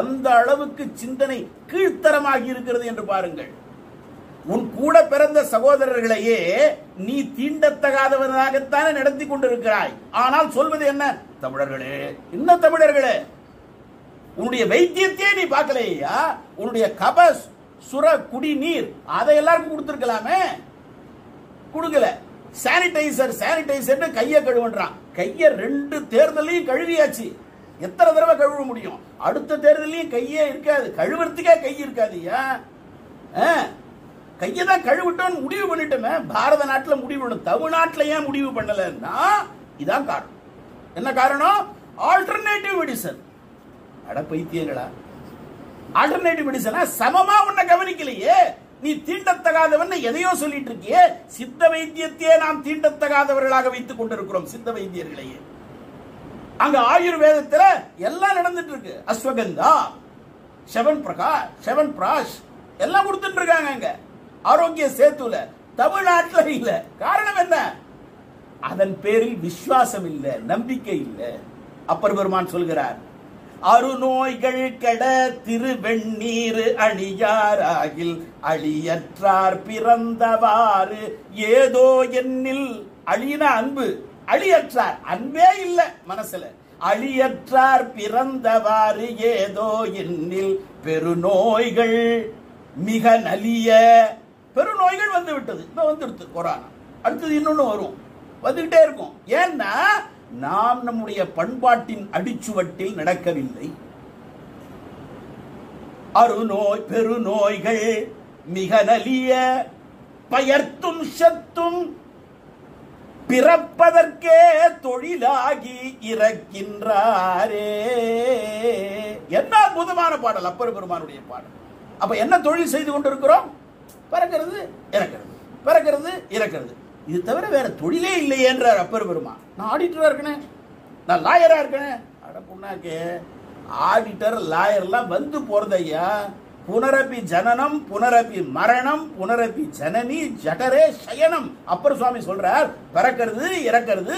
எந்த அளவுக்கு சிந்தனை கீழ்த்தரமாகி இருக்கிறது என்று பாருங்கள். உன் கூட பிறந்த சகோதரர்களையே நீ தீண்டத்தகாதவனாகத்தானே நடத்தி கொண்டிருக்கிறாய். ஆனால் சொல்வது என்ன? தமிழர்களே, என்ன தமிழர்களே, உன்னுடைய வைத்தியத்தையே நீ பார்க்கலையா? உன்னுடைய கப சுர குடிநீர் அதை எல்லாருக்கும் கொடுத்திருக்கலாமே, கொடுக்கல. சானிடைசர் சானிடைசர் கையை கழுவுன்றான். கையை 2 தேர்தலையும் கழுவியாச்சு. எத்தனை தடவை கழுவ முடியும்? அடுத்த தேர்தலையும் கையே இருக்காது. கழுவுறதுக்கே கை இருக்காதுயா. கையை தான் கழுவிட்டோன்னு முடிவு பண்ணிட்டோமே. பாரத நாட்டில் முடிவு பண்ண, தமிழ்நாட்டில் ஏன் முடிவு பண்ணலன்னா இதான் காரணம். என்ன காரணம்? Alternative medicine. அட பைத்தியங்களா, ஆல்டர்னேட்டிவ் மெடிசனா? சமமா உன்னை கவனிக்கலையே. நீ தீண்டத்தகாதவன் எதையோ சொல்லிட்டு இருக்கியே. சித்த வைத்தியத்தையே நாம் தீண்டத்தகாதவர்களாக வைத்துக் கொண்டிருக்கிறோம். சித்த வைத்தியர்களையே அங்க ஆயுர்வேதத்துல எல்லாம் நடந்துட்டு இருக்கு. அஸ்வகந்தா, செவன் பிரகாஷ், செவன் பிராஷ் எல்லாம் கொடுத்துட்டு இருக்காங்க அங்க ஆரோக்கிய சேத்துல. தமிழ்நாட்டில் இல்ல. காரணம் என்ன? அதன் பேரில் விசுவாசம் இல்ல, நம்பிக்கை இல்ல. அப்பர் பெருமான் சொல்கிறார், அருநோய்கள் கெட திருவெண்ணீர் அழியாராகில் அழியற்றார் பிறந்தவாறு ஏதோ என்னில். அழியின அன்பு, அழியற்றார் அன்பே இல்ல மனசுல. அழியற்றார் பிறந்தவாறு ஏதோ என்னில் பெருநோய்கள் மிக நலிய. பெருநோய்கள் வந்து விட்டது. இப்போ வந்துடுது கொரோனா, அடுத்தது இன்னொன்று வரும், வந்துகிட்டே இருக்கும். ஏன்னா நாம் நம்முடைய பண்பாட்டின் அடிச்சுவட்டில் நடக்கவில்லை. அருநோய் பெருநோய்கள் மிக நலிய பயர்த்தும் சத்தும் பிறப்பதற்கே தொழிலாகி இறக்கின்றாரே. என்ன அற்புதமான பாடல், அப்பர் பெருமானுடைய பாடல். அப்ப என்ன தொழில் செய்து கொண்டிருக்கிறோம்? பறக்கிறது, இறக்கிறது. பிறக்கிறது இறக்கிறது. இது தவிர வேற தொழிலே இல்லையேன்றார் அப்பர் பெருமா. நான் ஆடிட்டராக இருக்கேனே, நான் லாயராக இருக்கேனே. அட பொண்ணாக்கே, ஆடிட்டர் லாயர்லாம் வந்து போகிறது ஐயா. புனரப்பி ஜனனம், புனரப்பி மரணம், புனரப்பி ஜனனி ஜடரே சயனம். அப்பர் சுவாமி சொல்றார், பிறக்கிறது இறக்கிறது,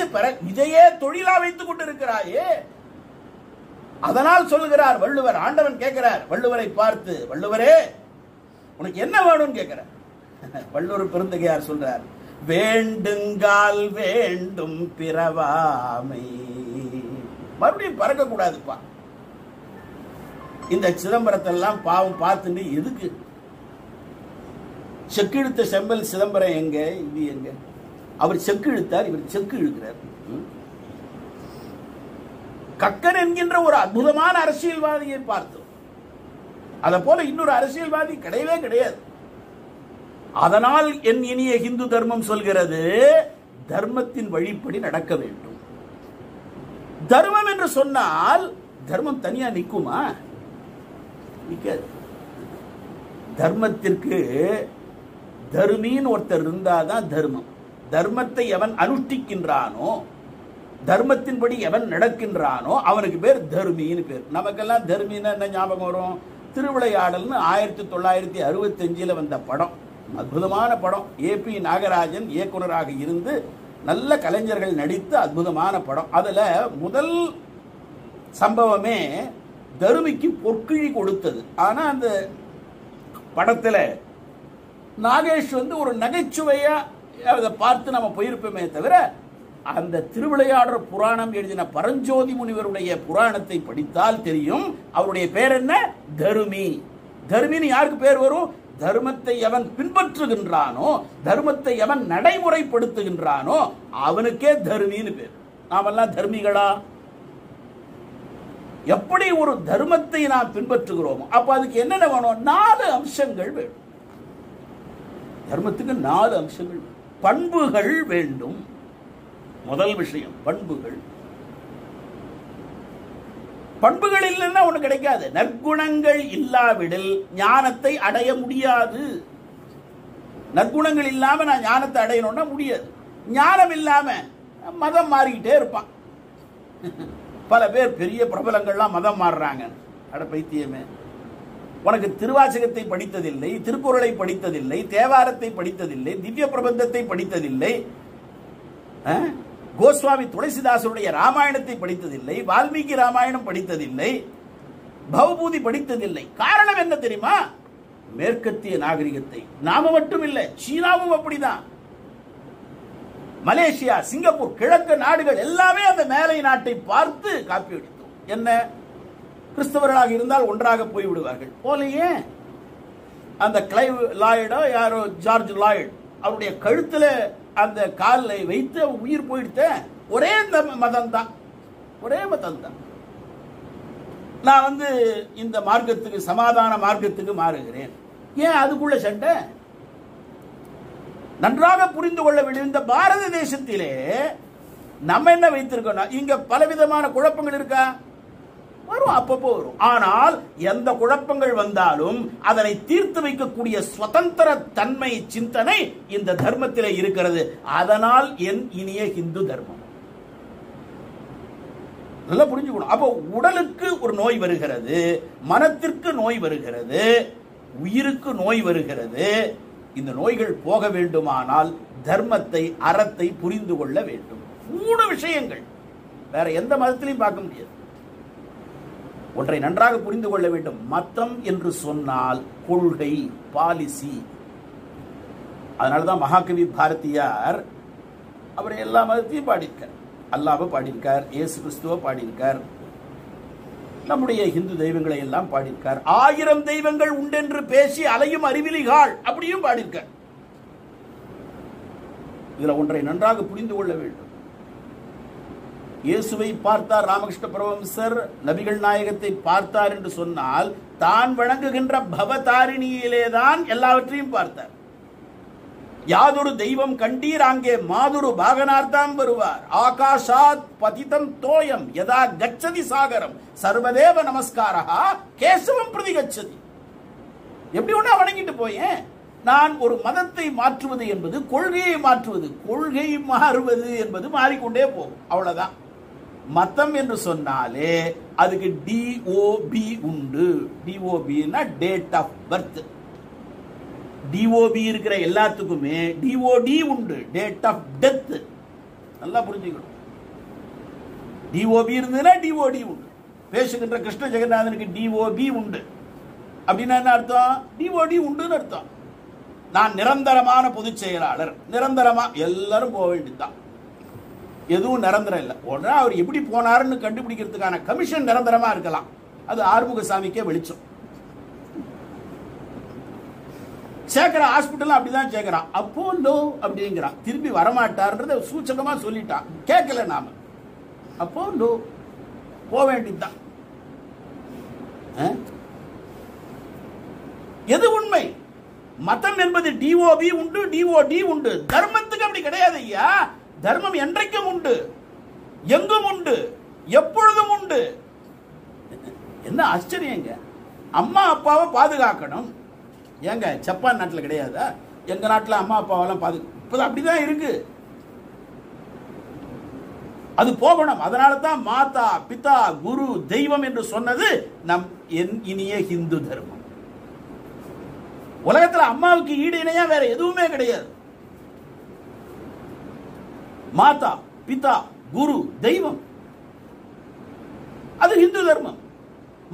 இதையே தொழிலா வைத்துக் கொண்டு இருக்கிறாயே. அதனால் சொல்லுகிறார் வள்ளுவர், ஆண்டவன் கேட்கிறார் வள்ளுவரை பார்த்து, வள்ளுவரே உனக்கு என்ன வேணும்னு கேட்கிறார். வள்ளுவர் பெருந்தகையார் சொல்றார், வேண்டுங்கால் வேண்டும் பிறவாமை. மறுபடியும் பறக்க கூடாதுப்பா. இந்த சிதம்பரத்தெல்லாம் பாவம் பார்த்துட்டு எதுக்கு செக்கு இழுத்த செம்பல் சிதம்பரம் எங்க, இது எங்க? அவர் செக்கு இழுத்தார், இவர் செக்கு இழுக்கிறார். கக்கன் என்கின்ற ஒரு அற்புதமான அரசியல்வாதியை பார்த்தோம். அதை போல இன்னொரு அரசியல்வாதி கிடையவே கிடையாது. அதனால் என் இனிய இந்து தர்மம் சொல்கிறது, தர்மத்தின் வழிப்படி நடக்க வேண்டும். தர்மம் என்று சொன்னால் தர்மம் தனியா நிற்குமா? நிற்காது. தர்மத்திற்கு தர்மின்னு ஒருத்தர் இருந்தாதான் தர்மம். தர்மத்தை எவன் அனுஷ்டிக்கின்றானோ, தர்மத்தின்படி எவன் நடக்கின்றானோ அவனுக்கு பேர் தர்மின்னு பேர். நமக்கெல்லாம் தர்மின்னு என்ன ஞாபகம் வரும்? திருவிளையாடல்னு 1965 வந்த படம், அற்புதமான படம். ஏபி நாகராஜன் இயக்குனராக இருந்து நல்ல கலைஞர்கள் நடித்த அற்புதமான படம். அதுல முதல் சம்பவமே தருமிக்கு பொற்கிழி கொடுத்தது. ஆனா அந்த படத்துல நாகேஷ் வந்து ஒரு நகைச்சுவையா அதை பார்த்து நம்ம போயிருப்போமே தவிர, அந்த திருவிளையாடல் புராணம் எழுதின பரஞ்சோதி முனிவருடைய புராணத்தை படித்தால் தெரியும் அவருடைய பேர் என்ன, தருமி. தருமின்னு யாருக்கு பேர் வரும்? தர்மத்தை எவன் பின்பற்றுகின்றானோ, தர்மத்தை எவன் நடைமுறைப்படுத்துகின்றானோ அவனுக்கே தர்மின்னு பேர். நாமெல்லாம் தர்மிகளா? எப்படி ஒரு தர்மத்தை நாம் பின்பற்றுகிறோமோ அப்ப அதுக்கு என்னென்ன வேணும்? 4 அம்சங்கள் வேண்டும். தர்மத்துக்கு 4 அம்சங்கள், பண்புகள் வேண்டும். முதல் விஷயம் பண்புகள். பண்புகள் இல்லைன்னா ஒண்ணு கிடைக்காது. நற்குணங்கள் இல்லாவிடில் ஞானத்தை அடைய முடியாது. நற்குணங்கள் இல்லாம நான் ஞானத்தை அடையணும்னா முடியாது. ஞானம் இல்லாம மதம் மாறிக்கிட்டே இருப்பான். பல பேர் பெரிய பிரபலங்கள்லாம் மதம் மாறுறாங்க. அட பைத்தியமே, உனக்கு திருவாசகத்தை படித்ததில்லை, திருக்குறளை படித்ததில்லை, தேவாரத்தை படித்ததில்லை, திவ்ய பிரபந்தத்தை படித்ததில்லை, கோஸ்வாமி துளசிதாசருடைய ராமாயணத்தை படித்ததில்லை, வால்மீகி ராமாயணம் படித்ததில்லை, பவபூதி படித்ததில்லை. காரணம் என்ன தெரியுமா? மேற்கத்திய நாகரிகத்தை. நாம மட்டும் இல்லை, சீனாவும் அப்படிதான், மலேசியா, சிங்கப்பூர், கிழக்கு நாடுகள் எல்லாமே அந்த மேலை நாட்டை பார்த்து காப்பி அடித்தோம். என்ன, கிறிஸ்தவர்களாக இருந்தால் ஒன்றாக போய்விடுவார்கள் போலயே. அந்த கிளைவ் லாய்டோ யாரோ, ஜார்ஜ் லாய்டு, அவருடைய கழுத்துல அந்த காலை வைத்து உயிர் போயிடுத்த ஒரே மதம் தான். ஒரே மதம் தான். நான் வந்து இந்த மார்க்கத்துக்கு, சமாதான மார்க்கத்துக்கு மாறுகிறேன். ஏன் அதுக்குள்ள சண்டை? நன்றாக புரிந்து கொள்ள வேண்டும். இந்த பாரத தேசத்திலே நம்ம என்ன வைத்திருக்கோம்? இங்க பலவிதமான குழப்பங்கள் இருக்கா? வரும், அப்பப்போ வரும். ஆனால் எந்த குழப்பங்கள் வந்தாலும் அதனை தீர்த்து வைக்கக்கூடிய சுதந்திர தன்மை, சிந்தனை இந்த தர்மத்திலே இருக்கிறது. அதனால் என் இனிய இந்து தர்மம். நல்லா புரிஞ்சுக்கணும். அப்போ உடலுக்கு ஒரு நோய் வருகிறது, மனத்திற்கு நோய் வருகிறது, உயிருக்கு நோய் வருகிறது. இந்த நோய்கள் போக வேண்டுமானால் தர்மத்தை, அறத்தை புரிந்து கொள்ள வேண்டும். 3 விஷயங்கள் வேற எந்த மதத்திலையும் பார்க்க முடியாது. ஒன்றை நன்றாக புரிந்து கொள்ள வேண்டும். மதம் என்று சொன்னால் கொள்கை, பாலிசி. அதனாலதான் மகாகவி பாரதியார் அவர் எல்லா மதத்தையும் பாடியிருக்கார். அல்லாவை பாடியிருக்கார், இயேசு கிறிஸ்துவை பாடியிருக்கார், நம்முடைய இந்து தெய்வங்களை எல்லாம் பாடியிருக்கார். 1000 தெய்வங்கள் உண்டென்று பேசி அலையும் அறிவிலிகாள் அப்படியும் பாடியிருக்கார். இதுல ஒன்றை நன்றாக புரிந்து கொள்ள வேண்டும். இயேசுவை பார்த்தார் ராமகிருஷ்ண பரமஹம்சர், நபிகள் நாயகத்தை பார்த்தார் என்று சொன்னால் தான் வணங்குகின்ற பவதாரிணியிலேதான் எல்லாவற்றையும் பார்த்தார். யாதொரு தெய்வம் கண்டீர் அங்கே மாதுரு பாகனார்தான் வருவார். ஆகாஷாத் பதிதம் தோயம் யதா கச்சதி சாகரம் சர்வதேவ நமஸ்காரா கேசவம் பிரதி கச்சதி. எப்படி ஒண்ணா வணங்கிட்டு போயேன், நான் ஒரு மதத்தை மாற்றுவது என்பது கொள்கையை மாற்றுவது, கொள்கை மாறுவது என்பது மாறிக்கொண்டே போகும், அவ்வளவுதான். மதம் என்று சொன்னாலே அதுக்கு டிஓபி உண்டு. டிஓபினா டேட் ஆஃப் பர்த். டிஓபி இருக்கிற எல்லாத்துக்குமே டிஓடி உண்டு, டேட் ஆஃப் டெத். நல்லா புரிஞ்சுக்கணும். டிஓபி இருந்ததுன்னா டிஓடி உண்டு. பேசுகின்ற கிருஷ்ண ஜெகநாதனுக்கு டிஓபி உண்டு அப்படின்னா என்ன அர்த்தம்? டிஓடி உண்டுன்னு அர்த்தம். நான் நிரந்தரமான பொதுச் செயலாளர், நிரந்தரமா எல்லாரும் போக வேண்டியதுதான். எதுவும் நிரந்தரம் இல்லை. உடனே அவர் எப்படி போனாருன்னு கண்டுபிடிக்கிறதுக்கான கமிஷன் நிரந்தரமா இருக்கலாம். அது ஆறுமுகசாமிக்கே வெளிச்சம். சேகர ஹாஸ்பிட்டல் அப்படிதான் சேகரான் அப்போ லோ அப்படிங்கிறான், திரும்பி வரமாட்டார்ன்றத சூச்சகமா சொல்லிட்டான், கேட்கல நாம. அப்போ லோ போக வேண்டியதுதான். எது உண்மை? மதம் என்பது டிஓபி உண்டு, டிஓடி உண்டு. தர்மத்துக்கு அப்படி கிடையாது ஐயா. தர்மம் என்றைக்கும் உண்டு, எங்கும் உண்டு, எப்பொழுதும் உண்டு. என்ன ஆச்சரியங்க? அம்மா அப்பாவை பாதுகாக்கணும். ஏங்க ஜப்பான் நாட்டில் கிடையாதா? எங்க நாட்டில் அம்மா அப்பாவெல்லாம் பாதுகாப்பு அப்படிதான் இருக்கு. அது போகணும். அதனால தான் மாதா பிதா குரு தெய்வம் என்று சொன்னது நம் இனிய ஹிந்து தர்மம். உலகத்தில் அம்மாவுக்கு ஈடு இணையா வேற எதுவுமே கிடையாது. மாதா பிதா குரு தெய்வம், அது இந்து தர்மம்.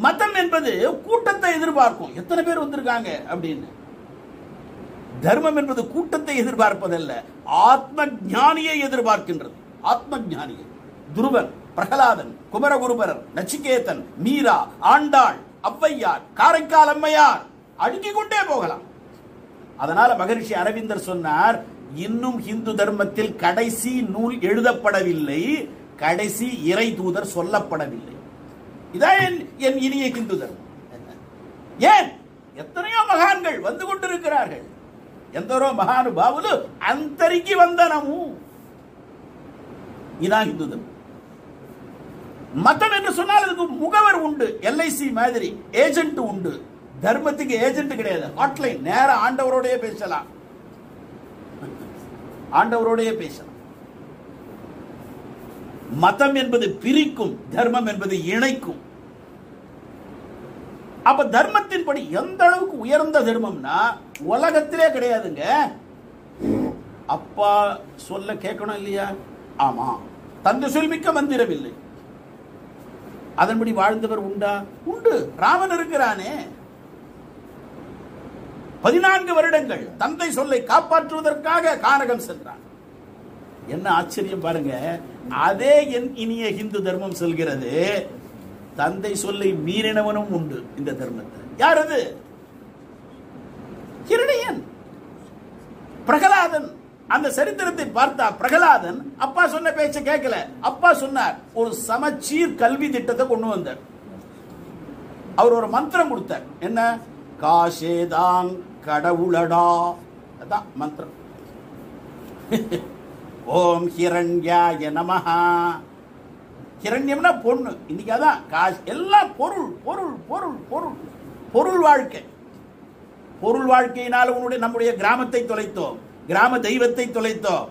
மதம் என்பது கூட்டத்தை எதிர்பார்க்கும், எத்தனை பேர் வந்திருக்காங்க அப்படின்னு. தர்மம் என்பது கூட்டத்தை எதிர்பார்ப்பதல்ல, ஆத்ம ஞானியை எதிர்பார்க்கின்றது. ஆத்ம ஞானியை துருவன், பிரகலாதன், குமரகுருபரர், நச்சிகேதன், மீரா, ஆண்டாள், ஔவையார், காரைக்கால் அம்மையார், அடுக்கிக் கொண்டே போகலாம். அதனால மகரிஷி அரவிந்தர் சொன்னார், இன்னும் இந்து தர்மத்தில் கடைசி நூல் எழுதப்படவில்லை, கடைசி இறை தூதர் சொல்லப்படவில்லை. இதான் என் இனிய இந்து தர்மம். ஏன்? எத்தனையோ மகான்கள் வந்து கொண்டிருக்கிறார்கள். எந்தரோ மகானுபாவுலு அந்தரிக்கு வந்தனமு. இதான் இந்து தர்மம். மதம் என்று சொன்னால் அதுக்கு முகவர் உண்டு, எல்ஐசி மாதிரி ஏஜென்ட் உண்டு. தர்மத்துக்கு ஏஜென்ட் கிடையாது. ஹாட்லைன், நேர ஆண்டவரோடய பேசலாம், ஆண்டவரோடய பேசலாம். மதம் என்பது பிரிக்கும், தர்மம் என்பது இணைக்கும். அப்ப தர்மத்தின் படி எந்த அளவுக்கு உயர்ந்த தர்மம்னா உலகத்திலே கிடையாதுங்க. அப்பா சொல்ல கேட்கணும் இல்லையா? ஆமா. தந்தை சொல்மிக்க மந்திரம் இல்லை, அதன்படி வாழ்ந்தவர் உண்டா? உண்டு. ராமன் இருக்கிறானே, 14 வருடங்கள் தந்தை சொல்லை காப்பாற்றுவதற்காக கானகம் சென்றான். என்ன ஆச்சரியம் பாருங்க. அதே என் இனிய இந்து தர்மம் சொல்கிறது, தந்தை சொல்லை மீறினவனும் உண்டு இந்த தர்மத்தை. யார் அது? ஹிரணியன், பிரகலாதன். அந்த சரித்திரத்தை பார்த்தா பிரகலாதன் அப்பா சொன்ன பேச்ச கேட்கல. அப்பா சொன்னார், ஒரு சமச்சீர் கல்வி திட்டத்தை கொண்டு வந்தார். அவர் ஒரு மந்திரம் கொடுத்தார், என்ன? காசேதாங் கடவுளடா. அதான் மந்திரம். ஓம் ஹிரண்யாய நமஹ. ஹிரண்யம்னா பொண்ணு. இன்னைக்கு அதான் காசு எல்லாம் பொருள் பொருள் பொருள் பொருள் பொருள் வாழ்க்கை. பொருள் வாழ்க்கையினால் நம்முடைய கிராமத்தை தொலைத்தோம், கிராம தெய்வத்தை தொலைத்தோம்,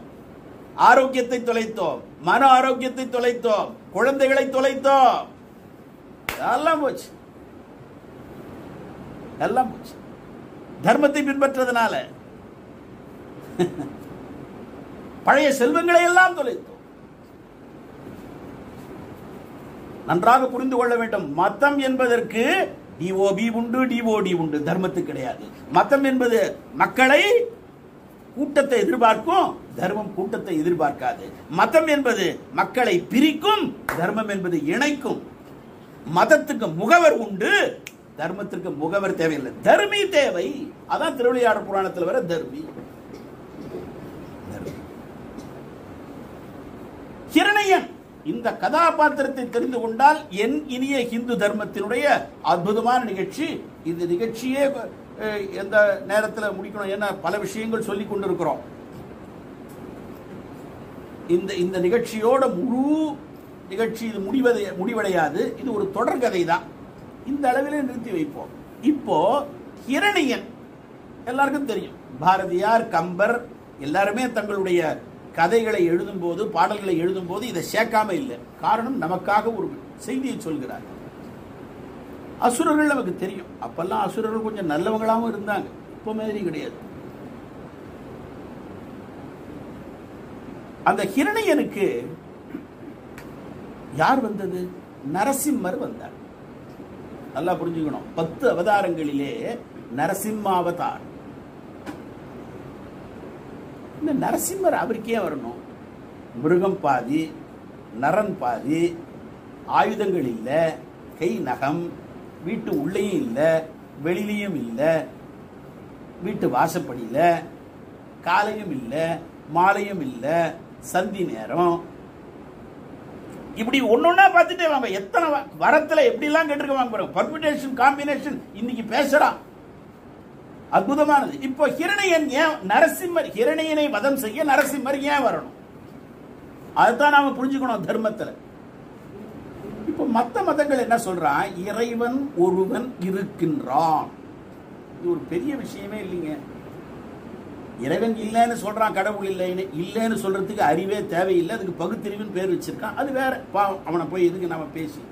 ஆரோக்கியத்தை தொலைத்தோம், மன ஆரோக்கியத்தை தொலைத்தோம், குழந்தைகளை தொலைத்தோம். எல்லாம் போச்சு, எல்லாம் போச்சு தர்மத்தை பின்பற்றதுனால. பழைய செல்வங்களை எல்லாம் தொலைத்தோம். நன்றாக புரிந்து கொள்ள வேண்டும். மதம் என்பதற்கு டிஓபி உண்டு, டிஓடி உண்டு. தர்மத்துக்கு கிடையாது. மதம் என்பது மக்களை, கூட்டத்தை எதிர்பார்க்கும். தர்மம் கூட்டத்தை எதிர்பார்க்காது. மதம் என்பது மக்களை பிரிக்கும், தர்மம் என்பது இணைக்கும். மதத்துக்கு முகவர் உண்டு, தர்மத்திற்கு முகவர் தேவையில்லை. தர்மி தேவை. அதான் திருவிளையாடல் புராணத்தில் வர தர்மி. கிரணையன் இந்த கதாபாத்திரத்தை தெரிந்து கொண்டால் என் இனிய இந்து தர்மத்தினுடைய அற்புதமான நிகழ்ச்சி. இந்த நிகழ்ச்சியே எந்த நேரத்தில் முடிக்கணும், ஏன்னா பல விஷயங்கள் சொல்லிக் கொண்டிருக்கிறோம். இந்த நிகழ்ச்சியோட முழு நிகழ்ச்சி இது முடிவடையாது. இது ஒரு தொடர்கதை தான். இந்த அளவில் நிறுத்தி வைப்போம். இப்போ ஹிரணியன் எல்லாருக்கும் தெரியும். பாரதியார், கம்பர் எல்லாருமே தங்களுடைய கதைகளை எழுதும் போது, பாடல்களை எழுதும் போது இதை சேர்க்காம இல்லை. காரணம், நமக்காக ஒரு செய்தியை சொல்கிறார். அசுரர்கள் நமக்கு தெரியும். அப்பெல்லாம் அசுரர்கள் கொஞ்சம் நல்லவங்களாகவும் இருந்தாங்க, இப்போ மாதிரி கிடையாது. அந்த ஹிரணியனுக்கு யார் வந்தது? நரசிம்மர் வந்தார். நல்லா புரிஞ்சுக்கணும், 10 அவதாரங்களிலே நரசிம்மாவதார். இந்த நரசிம்மர் அவருக்கே வரணும். மிருகம் பாதி, நரன் பாதி, ஆயுதங்கள் இல்லை, கை நகம், வீட்டு உள்ளேயும் இல்லை, வெளியிலையும் இல்லை, வீட்டு வாசப்படியில், காலையும் இல்லை, மாலையும் இல்லை, சந்தி நேரம், இப்படி ஒன்னொன்னா பார்த்துட்டே வாங்க. எத்தனை வரத்துல எப்படிலாம் கேட்டிருக்காங்க பாருங்க. பர்மிட்டேஷன், காம்பினேஷன் இன்னைக்கு பேசுறான், அற்புதமானது. இப்போ ஹிரணியன் ஏன் நரசிம்மர், ஹிரணியனை வதம் செய்ய நரசிம்மர் ஏன் வரணும்? அதுதான் நாம புரிஞ்சுக்கணும் தர்மத்தில். இப்போ மற்ற மதங்கள் என்ன சொல்றான்? இறைவன் ஒருவன் இருக்கின்றான். இது ஒரு பெரிய விஷயமே இல்லைங்க. இறைவன் இல்லைன்னு சொல்றான், கடவுள் இல்லைன்னு. இல்லைன்னு சொல்றதுக்கு அறிவே தேவையில்லை, அதுக்கு பகுத்தறிவுன்னு பேர் வச்சிருக்கான். அது வேற பாவம். அவனை போய் எதுக்கு நம்ம பேசி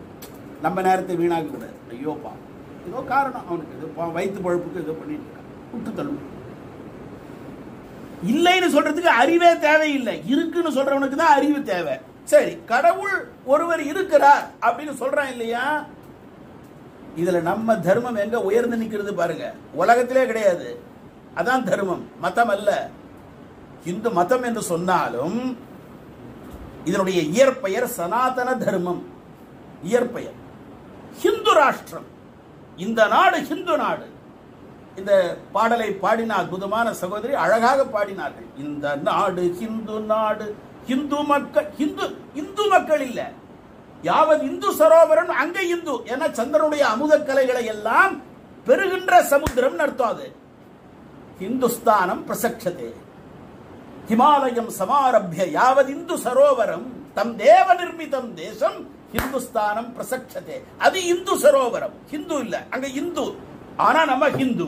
நம்ம நேரத்தை வீணாக்க கூடாது. ஐயோ பாவம், ஏதோ காரணம் அவனுக்கு, ஏதோ வயிற்று பழப்புக்கு ஏதோ பண்ணிட்டு இருக்கான், விட்டு தள்ளும். இல்லைன்னு சொல்றதுக்கு அறிவே தேவையில்லை, இருக்குன்னு சொல்றவனுக்கு தான் அறிவு தேவை. சரி, கடவுள் ஒருவர் இருக்கிறார் அப்படின்னு சொல்றான் இல்லையா? இதுல நம்ம தர்மம் எங்க உயர்ந்து நிற்கிறது பாருங்க. உலகத்திலே கிடையாது. அதான் தர்மம், மதம் அல்ல. இந்து மதம் என்று சொன்னாலும் இதனுடைய இயற்பெயர் சனாதன தர்மம். இயற்பெயர் ஹிந்து ராஷ்டிரம், இந்த நாடு ஹிந்து நாடு. இந்த பாடலை பாடின அற்புதமான சகோதரி அழகாக பாடினார்கள். இந்த நாடு ஹிந்து நாடு, ஹிந்து மக்கள், ஹிந்து இந்து மக்கள் இல்ல, யாவது இந்து சரோவரன் அங்க இந்து என சந்திரனுடைய அமுத கலைகளை எல்லாம் பெறுகின்ற சமுத்திரம் அர்த்தம். அது ஹிந்துஸ்தானம் பிரசக்ஷதே, ஹிமாலயம் சமாரப்ய யாவது இந்து சரோவரம் தம் தேவ நிர்மிதம் தேசம் ஹிந்துஸ்தானம் பிரசக்ஷதே. அது இந்து சரோவரம், ஹிந்து இல்ல, அங்க இந்து. ஆனா நம்ம ஹிந்து.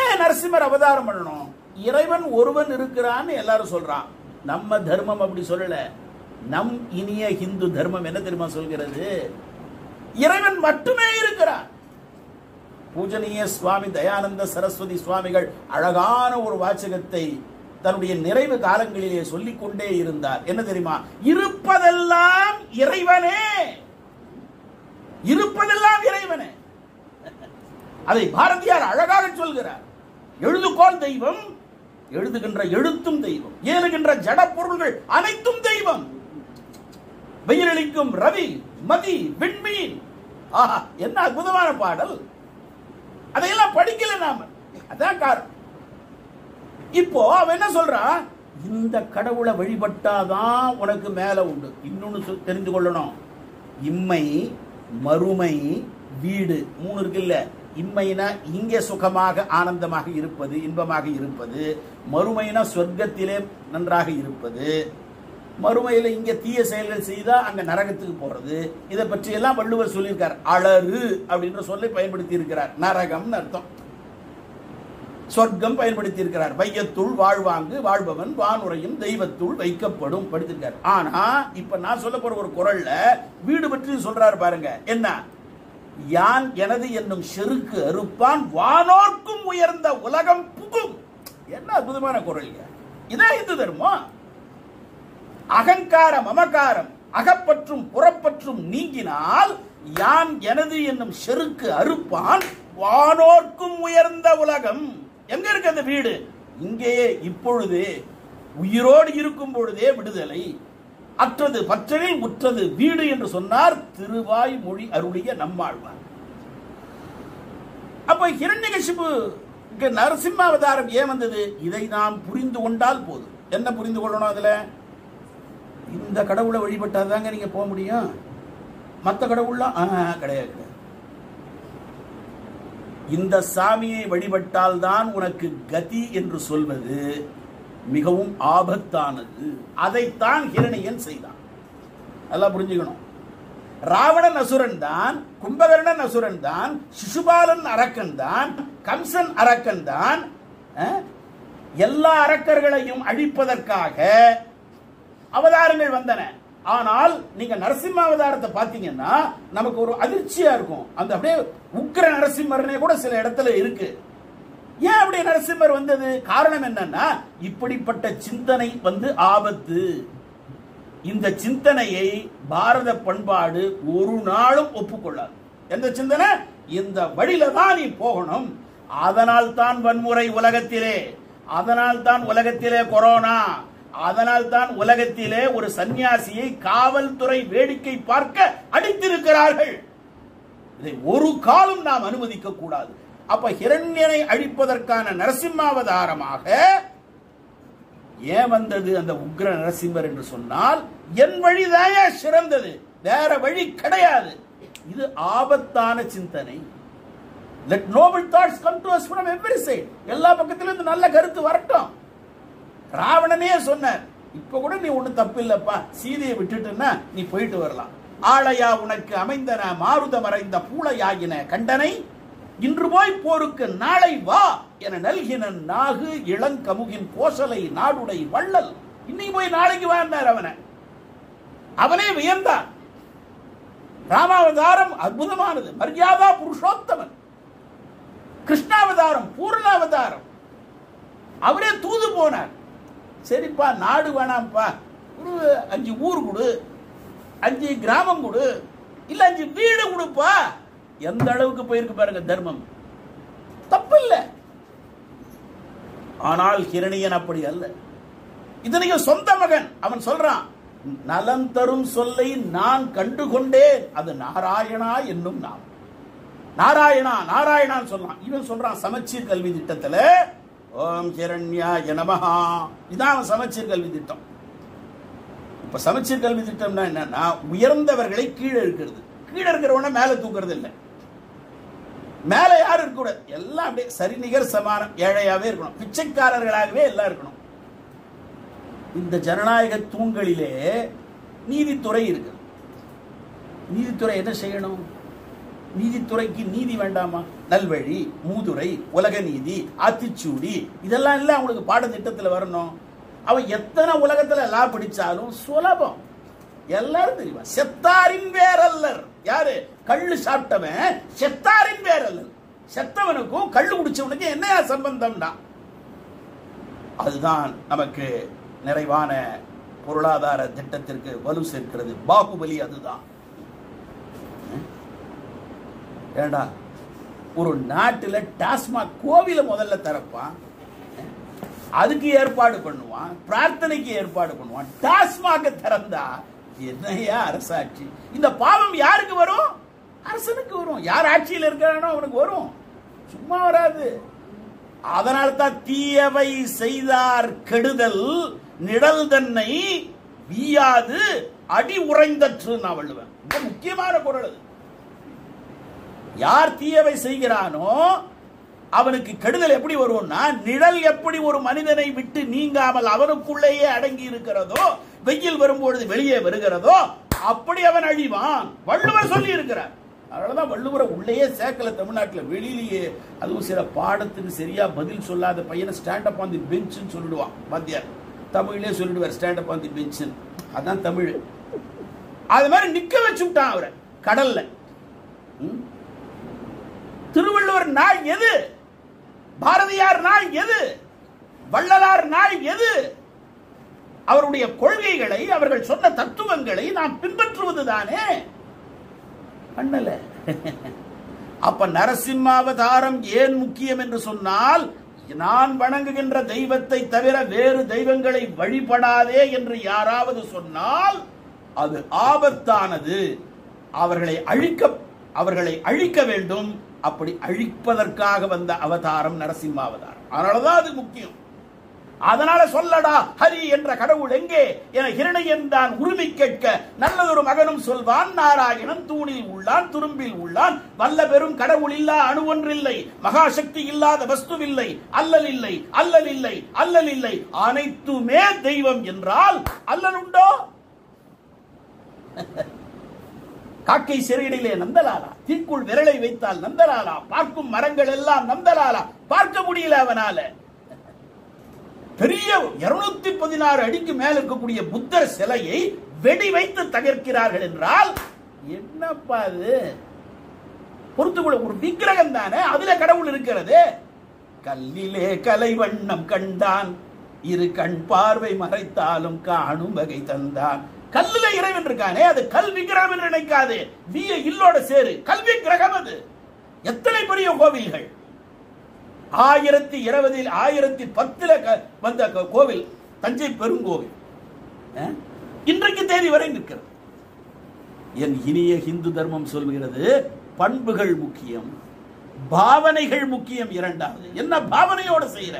ஏன் நரசிம்மர் அவதாரம் பண்ணணும்? இறைவன் ஒருவன் இருக்கிறான்னு எல்லாரும் சொல்றான். நம்ம தர்மம் அப்படி சொல்லல. நம் இனிய ஹிந்து தர்மம் என்ன தெரியுமா சொல்கிறது? இறைவன் மட்டுமே இருக்கிறான். பூஜனீய சுவாமி தயானந்த சரஸ்வதி சுவாமிகள் அழகான ஒரு வாசகத்தை தன்னுடைய நிறைவு காலங்களிலே சொல்லிக்கொண்டே இருந்தார். என்ன தெரியுமா? இருப்பதெல்லாம் இறைவனே, இருப்பதெல்லாம் இறைவனே. அதை பாரதியார் அழகாக சொல்கிறார். எழுதுகோள் தெய்வம், எழுதுகின்ற எழுத்தும் தெய்வம், ஏறுகின்ற ஜட பொருள்கள் அனைத்தும் தெய்வம், வெயிலளிக்கும் ரவி, மதி, விண்மீன். ஆஹா, என்ன அற்புதமான பாடல். அதையெல்லாம் படிக்கல நாம. அதான் காரணம். இப்போ அவன் என்ன சொல்றான்? இந்த கடவுளை வழிபட்டாதான் உனக்கு மேல உண்டு. இன்னொன்னு தெரிந்து கொள்ளணும், இம்மை மறுமை வீடு 3 இருக்குல்ல. இம்மைனா இங்கே சுகமாக ஆனந்தமாக இருப்பது, இன்பமாக இருப்பது. மறுமைனா சொர்க்கத்திலே நன்றாக இருப்பது. மறுமையில இங்கே தீய செயல்கள் செய்தா அங்க நரகத்துக்கு போறது. இதை பற்றி எல்லாம் வள்ளுவர் சொல்லியிருக்கார். அலறு அப்படின்ற சொல்லை பயன்படுத்தி இருக்கிறார். நரகம் அர்த்தம், சொர்க்கம் பயன்படுத்தி இருக்கிறார். வையத்துள் வாழ்வாங்கு வாழ்பவன் வானுரையும் தெய்வத்துள் வைக்கப்படும் படித்திருக்கார். ஆனா இப்ப நான் சொல்ல போற ஒரு குறள்ல வீடு பற்றி சொல்றாரு பாருங்க. என்ன? யான் எனது என்னும் செருக்கு அறுப்பான் வானோர்க்கும் உயர்ந்த உலகம் புகும். என்ன அற்புதமான குறள். இதான் இந்து தர்மம். அகங்காரம் அமகாரம் அகப்பற்றும் புறப்பற்றும் நீங்கினால் யான் எனது என்னும் செருக்கு அறுப்பான் வானோர்க்கும் உயர்ந்த உலகம். எங்க இருக்கு அந்த வீடு? இங்கேயே, இப்பொழுதே, உயிரோடு இருக்கும் பொழுதே விடுதலை. அற்றது பற்றவே உற்றது வீடு என்று சொன்னார் திருவாய் மொழி அருளிய நம்மாழ்வார். அப்ப ஹிரண்யகசிபு நரசிம்மாவதாரம் ஏன் வந்தது? இதை நாம் புரிந்து கொண்டால் போதும். என்ன புரிந்து கொள்ளணும்? அதுல இந்த கடவுளை வழிபட்டாதாங்க நீங்க போக முடியும், மற்ற கடவுள்லாம் கிடையாது. இந்த சாமியை வழிபட்டால் தான் உனக்கு கதி என்று சொல்வது மிகவும் ஆபத்தானது. அதைத்தான் ஹிரணியன் செய்தான். நல்லா புரிஞ்சுக்கணும். ராவணன் அசுரன் தான், கும்பகர்ணன் அசுரன் தான், சிசுபாலன் அரக்கன் தான், கம்சன் அரக்கன் தான். எல்லா அரக்கர்களையும் அழிப்பதற்காக அவதாரங்கள் வந்தன. ஆனால் நீங்க நரசிம்ம அவதாரத்தை பார்த்தீங்கன்னா நமக்கு ஒரு அதிர்ச்சியா இருக்கும். அந்த அப்படியே உக்கிர நரசிம்மர்னே கூட சில இடத்துல இருக்கு. ஏன் அப்படி நரசிம்மர் வந்தது? காரணம் என்னன்னா இப்படிப்பட்ட சிந்தனை வந்து ஆபத்து. இந்த சிந்தனையை பாரத பண்பாடு ஒரு நாளும் ஒப்புக்கொள்ளாது. எந்த சிந்தனை? இந்த வழியில தான் நீ போகணும். அதனால் தான் வன்முறை உலகத்திலே, அதனால் தான் உலகத்திலே கொரோனா, அதனால் தான் உலகத்திலே ஒரு சன்னியாசியை காவல்துறை வேடிக்கை பார்க்க அடித்திருக்கிறார்கள். இதை ஒரு காலம் நாம் அனுமதிக்க கூடாது. அப்ப ஹிரண்யனை அழிப்பதற்கான நரசிம்மாவதாரமாக ஏன் வந்தது அந்த உக்ர நரசிம்மர் என்று சொன்னால், என் வழிதாயா சிறந்தது, வேற வழி கிடையாது. இது ஆபத்தான சிந்தனை. Let noble thoughts come to us from every side. எல்லா பக்கத்திலிருந்து நல்ல கருத்து வரட்டும். ராவணனே சொன்னார், இப்ப கூட நீ ஒண்ணு தப்பு இல்லப்பா, சீதையை விட்டுட்டுன்னா நீ போயிட்டு வரலாம். ஆளையா உனக்கு அமைந்தன மாருத மறைந்த பூளையாகின கண்டனை, இன்று போய் போருக்கு நாளை வா என நல்கின நாகு இளங்கமுகின் கோசலை நாடுடை வள்ளல். இன்னைக்கு போய் நாளைக்கு வாழ்ந்தார். அவனே வியந்தான். ராமாவதாரம் அற்புதமானது, மரியாதா புருஷோத்தமன். கிருஷ்ணாவதாரம் பூர்ணாவதாரம். அவரே தூது போனார். சரிப்பா நாடு வேணாம்ப்பா, ஒரு 5 ஊர் கொடு, 5 கிராமம் கொடு, இல்ல 5 வீடு கொடுப்பா. எந்த அளவுக்கு போயிருக்கு பாருங்க தர்மம். தப்பு இல்ல. ஆனால் ஹிரணியன் அப்படி அல்ல. இதனைய சொந்த மகன் அவன் சொல்றான், நலம் தரும் சொல்லை நான் கண்டுகொண்டேன், அது நாராயணா என்னும் நாம். நாராயணா நாராயணான்னு சொல்லலாம். இவன் சொல்றான் சமச்சீர் கல்வி திட்டத்துல ஓம் ஹிரண்யாய நமஹ. இதான் சமச்சீர் கல்வி திட்டம். இப்ப சமச்சீர் கல்வி திட்டம்னா என்னன்னா உயர்ந்தவர்களை கீழே இருக்கிறது, கீழே இருக்கிறவன மேல தூக்குறது இல்லை. மேல யாரும் இருக்க கூடாது, எல்லாம் அப்படியே சரிநிகர் சமானம். ஏழையாவே இருக்கணும், பிச்சைக்காரர்களாகவே எல்லாம் இருக்கணும். இந்த ஜனநாயக தூண்களிலே நீதித்துறை இருக்கு. நீதித்துறை என்ன செய்யணும்? நீதித்துறைக்கு நீதி வேண்டாமா? நல்வழி, மூதுரை, உலக நீதி, ஆத்திச்சூடி, இதெல்லாம் இல்லை அவங்களுக்கு பாடத்திட்டத்தில் வரணும். அவன் எத்தனை உலகத்துல லா படிச்சாலும் சுலபம், எல்லாரும் தெரியும். செத்தாரின் வேரல்லர் யாரு? கள்ளு சாப்பிட்டவன் செத்தாரின் வேரல்லர். செத்தவனுக்கும் கள்ளு குடிச்சவனுக்கும் என்ன சம்பந்தம்னா, அதுதான் நமக்கு நிறைவான பொருளாதார திட்டத்திற்கு வலு சேர்க்கிறது. பாகுபலி அதுதான். ஏண்டா ஒரு நாட்டில் டாஸ்மாக் கோவில முதல்ல திறப்பான், அதுக்கு ஏற்பாடு பண்ணுவான், பிரார்த்தனைக்கு ஏற்பாடு பண்ணுவான். டாஸ்மாக திறந்தா என்னையா அரசாட்சி? இந்த பாவம் யாருக்கு வரும்? அரசனுக்கு வரும். யார் ஆட்சியில் இருக்கிறானோ அவனுக்கு வரும், சும்மா வராது. அதனால்தான் தீயவை செய்தார் கெடுதல் நிழல் தன்னை வீயாது அடி உறைந்தற்று நான் வள்ளுவன். மிக முக்கியமான குறள் அது. யார் தீயவை செய்கிறானோ அவனுக்கு கெடுதல் எப்படி வரும்னா, நிழல் எப்படி ஒரு மனிதனை விட்டு நீங்காமல் அவனுக்குள்ளேயே அடங்கி இருக்கிறதோ, வெயில் வரும்பொழுது வெளியே வருகிறதோ, அப்படி அவன் அழிவான். வள்ளுவர் சொல்லி இருக்கிறார். அதனாலதான் வள்ளுவரை உள்ளேயே சேர்க்கல தமிழ்நாட்டில், வெளியிலேயே. அதுவும் சில பாடத்துக்கு சரியா பதில் சொல்லாத பையனை ஸ்டாண்ட் அப் ஆன் தி பெஞ்சுன்னு சொல்லிடுவான் வாத்தியார். தமிழ்லேயே சொல்லிடுவார் ஸ்டாண்ட் அப் ஆன் தி பெஞ்சுன்னு, அதான் தமிழ். அது மாதிரி நிக்க வச்சுட்டான் அவரை கடல்ல. திருவள்ளுவர் நாள் எது? பாரதியார் நாள் எது? வள்ளலார் நாள் எது? அவருடைய கொள்கைகளை, அவர்கள் சொன்ன தத்துவங்களை நாம் பின்பற்றுவதுதானே பண்ணல. அப்ப நரசிம்மாவதாரம் ஏன் முக்கியம் என்று சொன்னால், நான் வணங்குகின்ற தெய்வத்தை தவிர வேறு தெய்வங்களை வழிபடாதே என்று யாராவது சொன்னால் அது ஆபத்தானது. அவர்களை அழிக்க வேண்டும். அப்படி அழிப்பதற்காக வந்த அவதாரம் நரசிம்ம அவதாரம். அதனாலதான் அது முக்கியம். அதனால சொல்லடா ஹரி என்ற கடவுள் எங்கே என ஹிரணையன் தான் உரிமை கேட்க, நல்லதொரு மகனும் சொல்வான் நாராயணன் தூணில் உள்ளான் துரும்பில் உள்ளான், வல்ல பெரும் கடவுள் இல்லா அணு ஒன்றில்லை, மகாசக்தி இல்லாத வஸ்துவில்லை, அல்லல் இல்லை அல்லல் இல்லை அல்லல் இல்லை, அனைத்துமே தெய்வம் என்றால் அல்லல் உண்டோ? காக்கை சிறையிலே நந்தலாலா, தீக்குள் விரலை வைத்தால் நந்தலாலா, பார்க்கும் மரங்கள் எல்லாம் நந்தலாலா, பார்க்க முடியல அவனால. பெரிய 216 அடிக்கு மேல் இருக்கக்கூடிய புத்தர் சிலையை வெடி வைத்து தகர்க்கிறார்கள் என்றால் என்னப்பா அது? பொறுத்துக்கொள்ள ஒரு விக்கிரகம் தானே, அதுல கடவுள் இருக்கிறது. கல்லிலே கலை வண்ணம் கண்டான், இரு கண் பார்வை மறைத்தாலும் காணும் வகை தந்தான். கல்லுல இறைவன் இருக்கானே, அது கல் விக்கிரகம் என்று நினைக்காது. வீய இல்லோட சேரு கல்வி கிரகம். அது எத்தனை பெரிய கோவில்கள்! 1020 1010 வந்த கோவில் தஞ்சை பெருங்கோவில் இன்றைக்கு தேதி வரை நிற்கிறது. என் இனிய இந்து தர்மம் சொல்கிறது, பண்புகள் முக்கியம், பாவனைகள் முக்கியம். இரண்டாவது என்ன பாவனையோட செய்யற,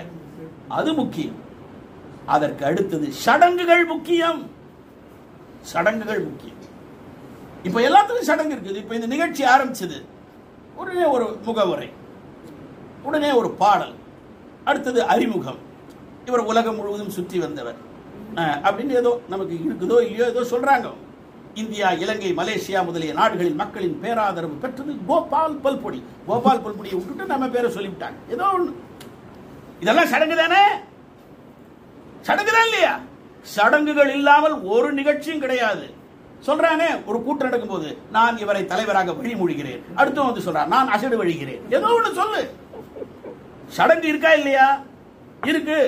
அது முக்கியம். அதற்கு அடுத்தது சடங்குகள் முக்கியம். சடங்குகள் முக்கியம். இப்ப எல்லாத்துக்கும் சடங்கு இருக்குது. இப்ப இந்த நிகழ்ச்சி ஆரம்பிச்சது, உடனே ஒரு முகவுரை, உடனே ஒரு பாடல், அடுத்தது அறிமுகம். இவர் உலகம் முழுவதும் சுற்றி வந்தவர் அப்படின்னு ஏதோ நமக்கு இருக்குதோ இல்லையோ ஏதோ சொல்றாங்க. இந்தியா, இலங்கை, மலேசியா முதலிய நாடுகளில் மக்களின் பேராதரவு பெற்றது கோபால் பல்பொடியை விட்டுட்டு நம்ம பேரை சொல்லிவிட்டாங்க. ஏதோ ஒன்று. இதெல்லாம் சடங்கு தானே, சடங்கு தான் இல்லையா? சடங்குகள் இல்லாமல் ஒரு நிகழ்ச்சியும் கிடையாது. சொல்றானே, ஒரு கூட்டம் நடக்கும் போது நான் இவரை தலைவராக வழிமொழிகிறேன், அடுத்தவன் வந்து சொல்றான் நான் அசடு வழிகிறேன், ஏதோ ஒன்று சொல்லு. சடங்கு இருக்கா இல்லையா? இருக்கு.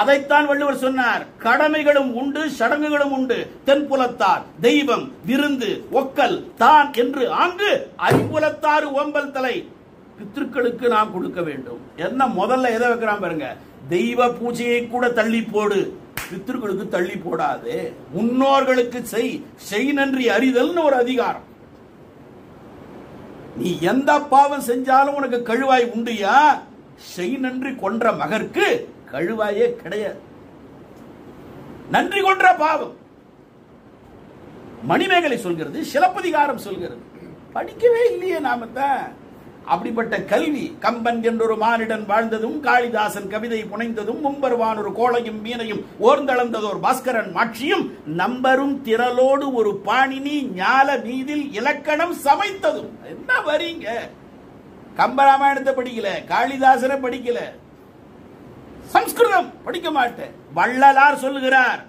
அதைத்தான் வள்ளுவர் சொன்னார், கடமைகளும் உண்டு சடங்குகளும் உண்டு. தென்புலத்தார் தெய்வம் விருந்து ஒக்கல் தான் என்று ஆங்கு ஐம்புலத்தாறு ஓம்பல் தலை பித்திருக்களுக்கு நாம் கொடுக்க வேண்டும். என்ன முதல்ல எதை வைக்கிறான் பாருங்க, தெய்வ பூஜையை கூட தள்ளி போடு, பித்திருக்களுக்கு தள்ளி போடாது, முன்னோர்களுக்கு செய் நன்றி அறிதல்னு ஒரு அதிகாரம். நீ எந்த பாவம் செஞ்சாலும் உனக்கு கழுவாய் உண்டியா? செய் நன்றி கொன்ற மகற்கு கழுவாயே கிடையாது. நன்றி கொன்ற பாவம். மணிமேகலை சொல்கிறது, சிலப்பதிகாரம் சொல்கிறது. படிக்கவே இல்லையே நாம தான். அப்படிப்பட்ட கல்வி. கம்பன் என்றொரு மானிடன் வாழ்ந்ததும், காளிதாசன் கவிதை புனைந்ததும், மும்பருவான் ஒரு கோளையும் மீனையும் ஓர்ந்தளந்ததோர் பாஸ்கரன் மாட்சியும், நம்பரும் திரளோடு ஒரு பாணினி ஞால மீதில் இலக்கணம் சமைத்ததும். என்ன வரீங்க? கம்பராமாயணத்தை படிக்கல, காளிதாசனை படிக்கல, சம்ஸ்கிருதம் படிக்க மாட்டேன். வள்ளலார் சொல்லுகிறார்,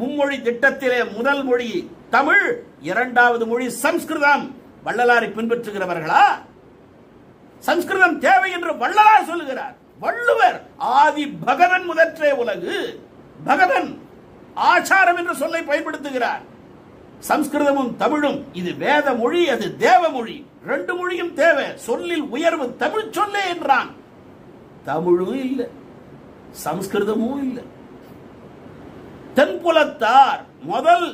மும்மொழி திட்டத்திலே முதல் மொழி தமிழ், இரண்டாவது மொழி சம்ஸ்கிருதம். வள்ளலாரை பின்பற்றுகிறவர்களா? சம்ஸ்கிருதம் தேவை என்று வள்ளலார் சொல்லுகிறார். வள்ளுவர் ஆதி பகவன் முதற்றே உலகு. பகவன் ஆச்சாரம் என்ற சொல்லை பயன்படுத்துகிறார். சம்ஸ்கிருதமும் தமிழும் இது வேத மொழி, அது தேவ மொழி. ரெண்டு மொழியும் தேவை. சொல்லில் உயர்வு தமிழ் சொல்லே என்றான். தமிழும் இல்லை, சம்ஸ்கிருதமும் இல்லை. தென்புலத்தார் முதல்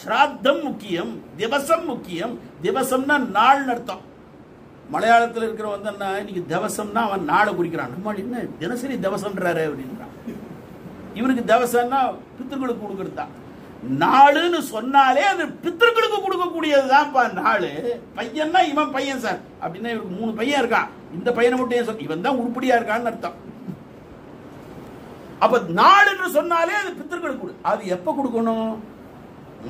ஸ்ராத்தம் முக்கியம், திவசம் முக்கியம். திவசம்னா நாள் நடத்தும். மலையாளத்தில் இருக்கிற வந்தா இன்னைக்கு தவசம்னா அவன் நாளை குறிக்கிறான். நம்மாடி என்ன தினசரி தவசம்ன்றாரு அப்படின்றான். இவனுக்கு தவசம்னா பித்திருக்களுக்கு கொடுக்கறது தான். நாளுன்னு சொன்னாலே அது பித்திருக்களுக்கு கொடுக்கக்கூடியதுதான்ப்பா நாளு. பையன்னா இவன் பையன் சார் அப்படின்னா, இவனுக்கு 3 பையன் இருக்கான், இந்த பையனை மட்டும் ஏன் இவன் தான் உருப்படியா இருக்கான்னு அர்த்தம். அப்ப நாள் என்று சொன்னாலே அது பித்திருக்களுக்கு கொடு. அது எப்ப கொடுக்கணும்?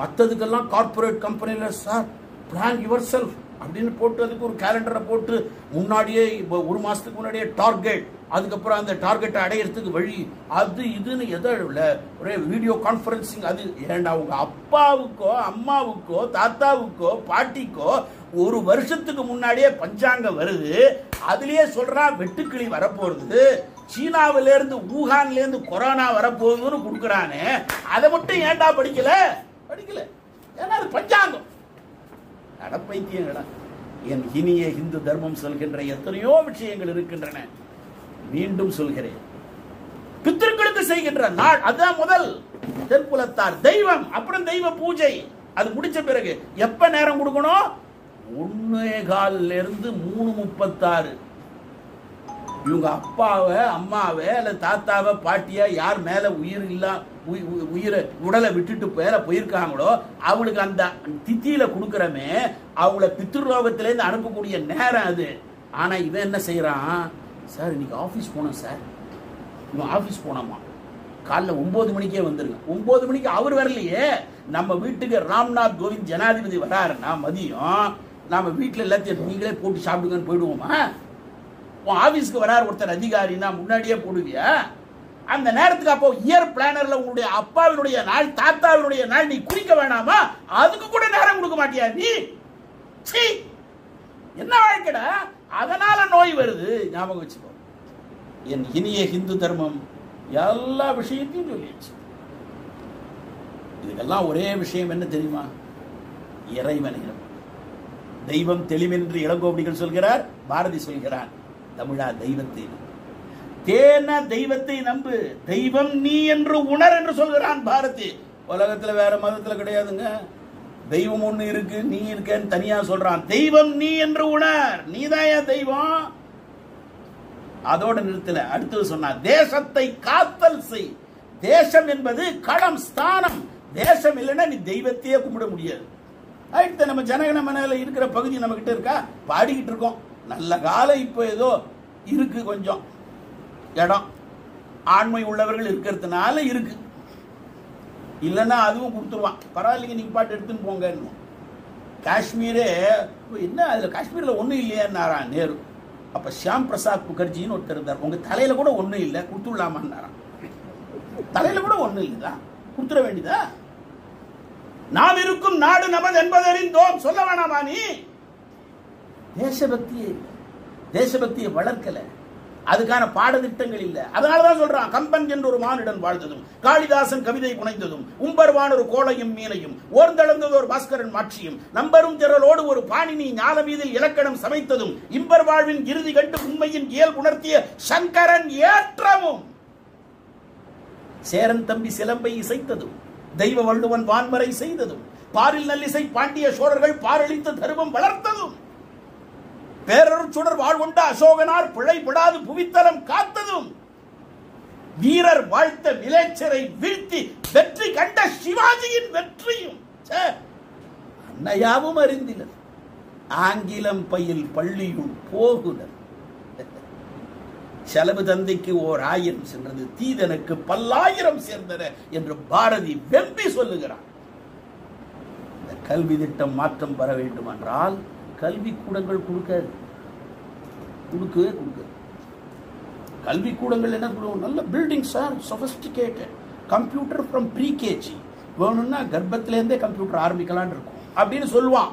மற்றதுக்கெல்லாம் கார்பரேட் கம்பெனியில சார் பிராண்ட் யுவர் செல்ஃப் அப்படின்னு போட்டு, அதுக்கு ஒரு கேலண்டரை போட்டு முன்னாடியே ஒரு மாசத்துக்கு முன்னாடியே டார்கெட், அதுக்கப்புறம் அந்த டார்கெட்டை அடையிறதுக்கு வழி, அது இதுன்னு எதோ ஒரே வீடியோ கான்ஃபரன்சிங். அது ஏண்டா, உங்க அப்பாவுக்கோ அம்மாவுக்கோ தாத்தாவுக்கோ பாட்டிக்கோ ஒரு வருஷத்துக்கு முன்னாடியே பஞ்சாங்கம் வருது, அதுலயே சொல்றா வெட்டுக்கிளி வரப்போறது, சீனாவிலேருந்து ஊஹான்லேருந்து கொரோனா வரப்போகுதுன்னு கொடுக்குறானே, அதை மட்டும் ஏண்டா படிக்கல? ஏன்னா அது பஞ்சாங்கம். நடப்பைத்தியம். என் இனிய இந்து தர்மம் சொல்கின்ற எத்தனையோ விஷயங்கள் இருக்கின்றன. மீண்டும் சொல்கிறேன், பித்திருக்களுக்கு செய்கின்ற நாள் அதுதான் முதல். தென்புலத்தார் தெய்வம், அப்புறம் தெய்வ பூஜை. அது முடிச்ச பிறகு எப்ப நேரம் கொடுக்கணும்? 1:15 to 3:36. இவங்க அப்பாவை அம்மாவை அல்ல தாத்தாவை பாட்டியா யார் மேல உயிரை உடலை விட்டுட்டு பேர போயிருக்காங்களோ அவங்களுக்கு அந்த தித்தியில கொடுக்கறமே, அவங்கள பித்ருலோகத்திலேருந்து அனுப்பக்கூடிய நேரம் அது. ஆனா இவன் என்ன செய்யறான்? சார் இன்னைக்கு ஆபீஸ் போனோம் சார். இவன் ஆபீஸ் போனோமா, காலைல 9 மணிக்கே வந்துருங்க. 9 மணிக்கு அவர் வரலையே, நம்ம வீட்டுக்கு ராம்நாத் கோவிந்த் ஜனாதிபதி வராருன்னா மதியம் நாம வீட்டில் எல்லாத்தையும் நீங்களே போட்டு சாப்பிடுங்கன்னு போயிடுவோமா? உன் ஆஃபீஸ்க்கு வராரு ஒருத்தர் அதிகாரின்னா முன்னாடியே போடுவியா? அந்த நேரத்துக்கு அப்போ இயர் பிளானர்ல உங்களுடைய அப்பாவினுடைய நாள், தாத்தாவினுடைய நாள் நீ குறிக்க வேணாமா? அதுக்கு கூட நேரம் கொடுக்க மாட்டியா நீ? என்ன வாழ்க்கடா? அதனால நோய் வருது, ஞாபகம் வச்சுக்கோ. என் இனிய ஹிந்து தர்மம் எல்லா விஷயத்தையும் சொல்லிடுச்சு. இதுக்கெல்லாம் ஒரே விஷயம் என்ன தெரியுமா? இறைவனிடம் தெய்வம் தெளிவென்று இளங்கோவடிகள் சொல்கிறார், பாரதி சொல்கிறார். தமிழா தெய்வத்தை தேனா தெய்வத்தை நம்பு, தெய்வம் நீ என்று உணர் என்று சொல்கிறான் பாரதி. உலகத்தில் வேற மதத்தில் கிடையாதுங்க, தெய்வம் ஒண்ணு இருக்கு, நீ இருக்கன்னு தனியா சொல்றான். தெய்வம் நீ என்று உணர், நீ தான் தெய்வம். அதோட நிறுத்தல, அடுத்து சொன்னா தேசத்தை காத்தல் செய். தேசம் என்பது களம், ஸ்தானம். தேசம் இல்லைன்னா நீ தெய்வத்தையே கும்பிட முடியாது. அடுத்து நம்ம ஜனகணமனையில் இருக்கிற பகுதி நம்ம கிட்ட இருக்கா, பாடிக்கிட்டு இருக்கோம். நல்ல காலம் இப்போ ஏதோ இருக்கு, கொஞ்சம் இடம் ஆண்மை உள்ளவர்கள் இருக்கிறதுனால இருக்கு, இல்லைன்னா அதுவும் கொடுத்துருவான். பரவாயில்லைங்க நீங்கள் பாட்டு எடுத்துன்னு போங்கன்னு. காஷ்மீரே என்ன, அதில் காஷ்மீரில் ஒன்றும் இல்லையான்னாரான் நேரு. அப்போ ஷியாம் பிரசாத் முகர்ஜின்னு ஒருத்தர் இருந்தார், உங்கள் தலையில் கூட ஒன்றும் இல்லை கொடுத்துடலாமான்னாரான். தலையில் கூட ஒன்றும் இல்லைதா, கொடுத்துட வேண்டியதா? நாம் இருக்கும் நாடு நமது என்பதறிந்தோம் சொல்ல வேணாமா நீ? தேசபக்தியே இல்லை, தேசபக்தியை வளர்க்கலை, அதுக்கான பாடத்திட்டங்கள் இல்லை. அதனாலதான் சொல்றான், கம்பன் என்று ஒரு மானிடன் வாழ்ந்ததும், காளிதாசன் கவிதை புனைந்ததும், உம்பர்வான் ஒரு கோளையும் மீனையும், ஓர்ந்தளந்தது ஒரு பாஸ்கரன் மாட்சியும், நம்பரும் திரளோடு ஒரு பாணினி ஞான மீதில் இலக்கணம் சமைத்ததும், இம்பர் வாழ்வின் இறுதி கண்டு உண்மையின் இயல்புணர்த்திய சங்கரன் ஏற்றமும், சேரன் தம்பி சிலம்பை இசைத்ததும், தெய்வ வள்ளுவன் வான்மறை செய்ததும், பாரில் நல்லிசை பாண்டிய சோழர்கள் பாரளித்த தருமம் வளர்த்ததும், பேரர் சுடர் வாழ்வுண்ட அசோகனார் பிழை விடாது புவித்தலம் காத்ததும், வீரர் வாழ்த்த விளைச்சரை வீழ்த்தி வெற்றி கண்ட சிவாஜியின் வெற்றியும், அன்னையாவும் அறிந்தினர் ஆங்கிலம் பயில் பள்ளியுள் போகுனர், செலவு தந்தைக்கு ஓர் 1000 சென்றது, தீதனுக்கு 1,000 சேர்ந்தன என்று பாரதி வெம்பி சொல்லுகிறார். இந்த கல்வி திட்டம் மாற்றம் பெற வேண்டும் என்றால் கல்விக்கூடங்கள் கொடுக்கவே கொடுக்காது. கல்விக்கூடங்கள் என்ன கொடுக்கும்? நல்ல buildings are sophisticated, computer from pre KG வேணும்னா கர்ப்பத்திலேருந்தே கம்ப்யூட்டர் ஆரம்பிக்கலான்னு இருக்கும் அப்படின்னு சொல்லுவான்.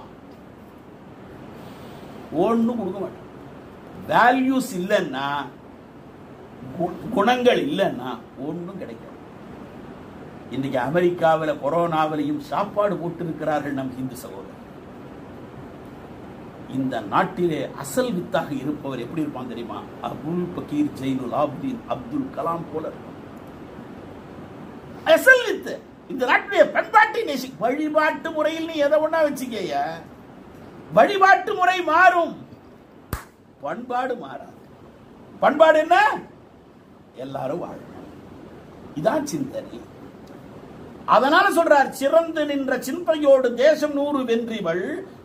ஒன்றும் கொடுக்க மாட்டான். வேல்யூஸ் இல்லைன்னா, குணங்கள் இல்லைன்னா ஒன்றும் கிடைக்காது. இன்னைக்கு அமெரிக்காவில் கொரோனாவிலையும் சாப்பாடு போட்டு இருக்கிறார்கள் நம் இந்து சகோதரர். இந்த நாட்டிலே அசல் வித்தாக இருப்பவர் எப்படி இருப்பான் தெரியுமா? அபுல் பகீர் ஜெயினுல் ஆப்தீன் அப்துல் கலாம் போல இருக்கும். அசல் வித்து இந்த நாட்டுடைய பண்பாட்டை நேசி. வழிபாட்டு முறையில் நீ எதை ஒன்னா வச்சுக்கேய, வழிபாட்டு முறை மாறும், பண்பாடு மாறாது. பண்பாடு என்ன? எல்லாரும் வாழணும், இதான் சிந்தனை. அதனால சொல்றார், சிறந்து நின்ற சிந்தையோடு தேசம் 100 வென்றிவள்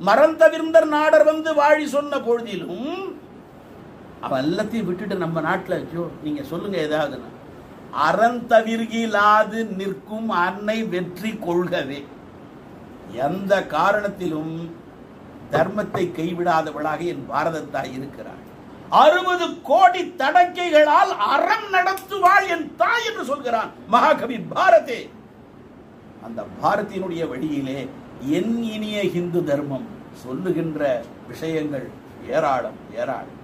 மறந்தவிருந்தர் நாடர் வந்து வாழி சொன்ன பொழுதிலும், அவன் எல்லாத்தையும் விட்டுட்டு நம்ம நாட்டில் நீங்க சொல்லுங்க ஏதாவது அறந்தவிர்கிலாது நிற்கும் அன்னை வெற்றி கொள்கவே. எந்த காரணத்திலும் தர்மத்தை கைவிடாதவளாக என் பாரதத்தாய் இருக்கிறாள். 60 கோடி தடக்கைகளால் அறம் நடத்துவாள் என் தாய் என்று சொல்கிறான் மகாகவி பாரதி. அந்த பாரதியினுடைய வழியிலே என் இனிய ஹிந்து தர்மம் சொல்லுகின்ற விஷயங்கள் ஏராளம் ஏராளம்.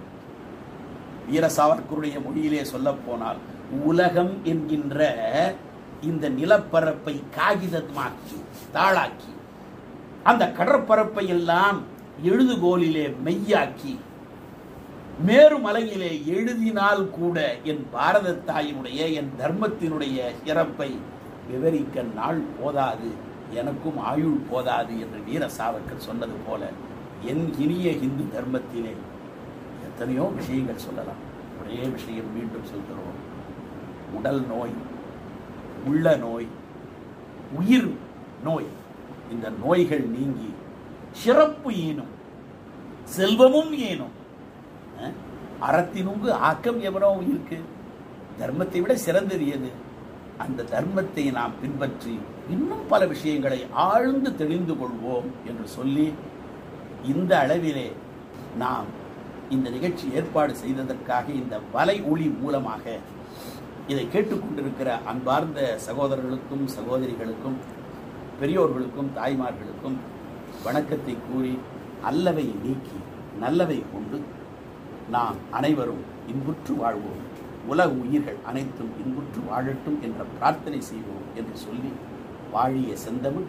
வீர சாவர்கருடைய மொழியிலே சொல்ல போனால், உலகம் என்கின்ற இந்த நிலப்பரப்பை காகிதமாக்கி தாளாக்கி, அந்த கடற்பரப்பை எல்லாம் எழுதுகோலிலே மெய்யாக்கி, மேருமலையிலே எழுதினால் கூட என் பாரத தாயினுடைய என் தர்மத்தினுடைய சிறப்பை விவரிக்க நாள் போதாது, எனக்கும் ஆயுள் போதாது என்று வீர சாவர்கர் சொன்னது போல என் இனிய இந்து தர்மத்திலே எத்தனையோ விஷயங்கள் சொல்லலாம். ஒரே விஷயம் மீண்டும் சொல்கிறோம், உடல் நோய், உள்ள நோய், உயிர் நோய், இந்த நோய்கள் நீங்கி சிறப்பு ஈனும் செல்வமும் ஈனும். அறத்தினுங்கு ஆக்கம் எவனோ இருக்கு, தர்மத்தை விட சிறந்தது எது? அந்த தர்மத்தை நாம் பின்பற்றி இன்னும் பல விஷயங்களை ஆழ்ந்து தெளிந்து கொள்வோம் என்று சொல்லி, இந்த அளவிலே நாம் இந்த நிகழ்ச்சி ஏற்பாடு செய்ததற்காக, இந்த வலை ஒளி மூலமாக இதை கேட்டுக்கொண்டிருக்கிற அன்பார்ந்த சகோதரர்களுக்கும் சகோதரிகளுக்கும் பெரியோர்களுக்கும் தாய்மார்களுக்கும் வணக்கத்தை கூறி, அல்லவை நீக்கி நல்லவை கொண்டு நாம் அனைவரும் இன்புற்று வாழ்வோம், உலக உயிர்கள் அனைத்தும் இன்புற்று வாழட்டும் என்ற பிரார்த்தனை செய்வோம் என்று சொல்லி, வாழிய செந்தமிழ்,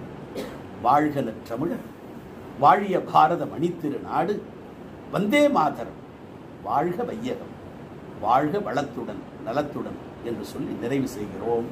வாழ்க நற்றமிழர், வாழிய பாரத மணித்திரு நாடு, வந்தே மாதரம், வாழ்க வையகம், வாழ்க வளத்துடன் நலத்துடன் என்று சொல்லி நிறைவு செய்கிறோம்.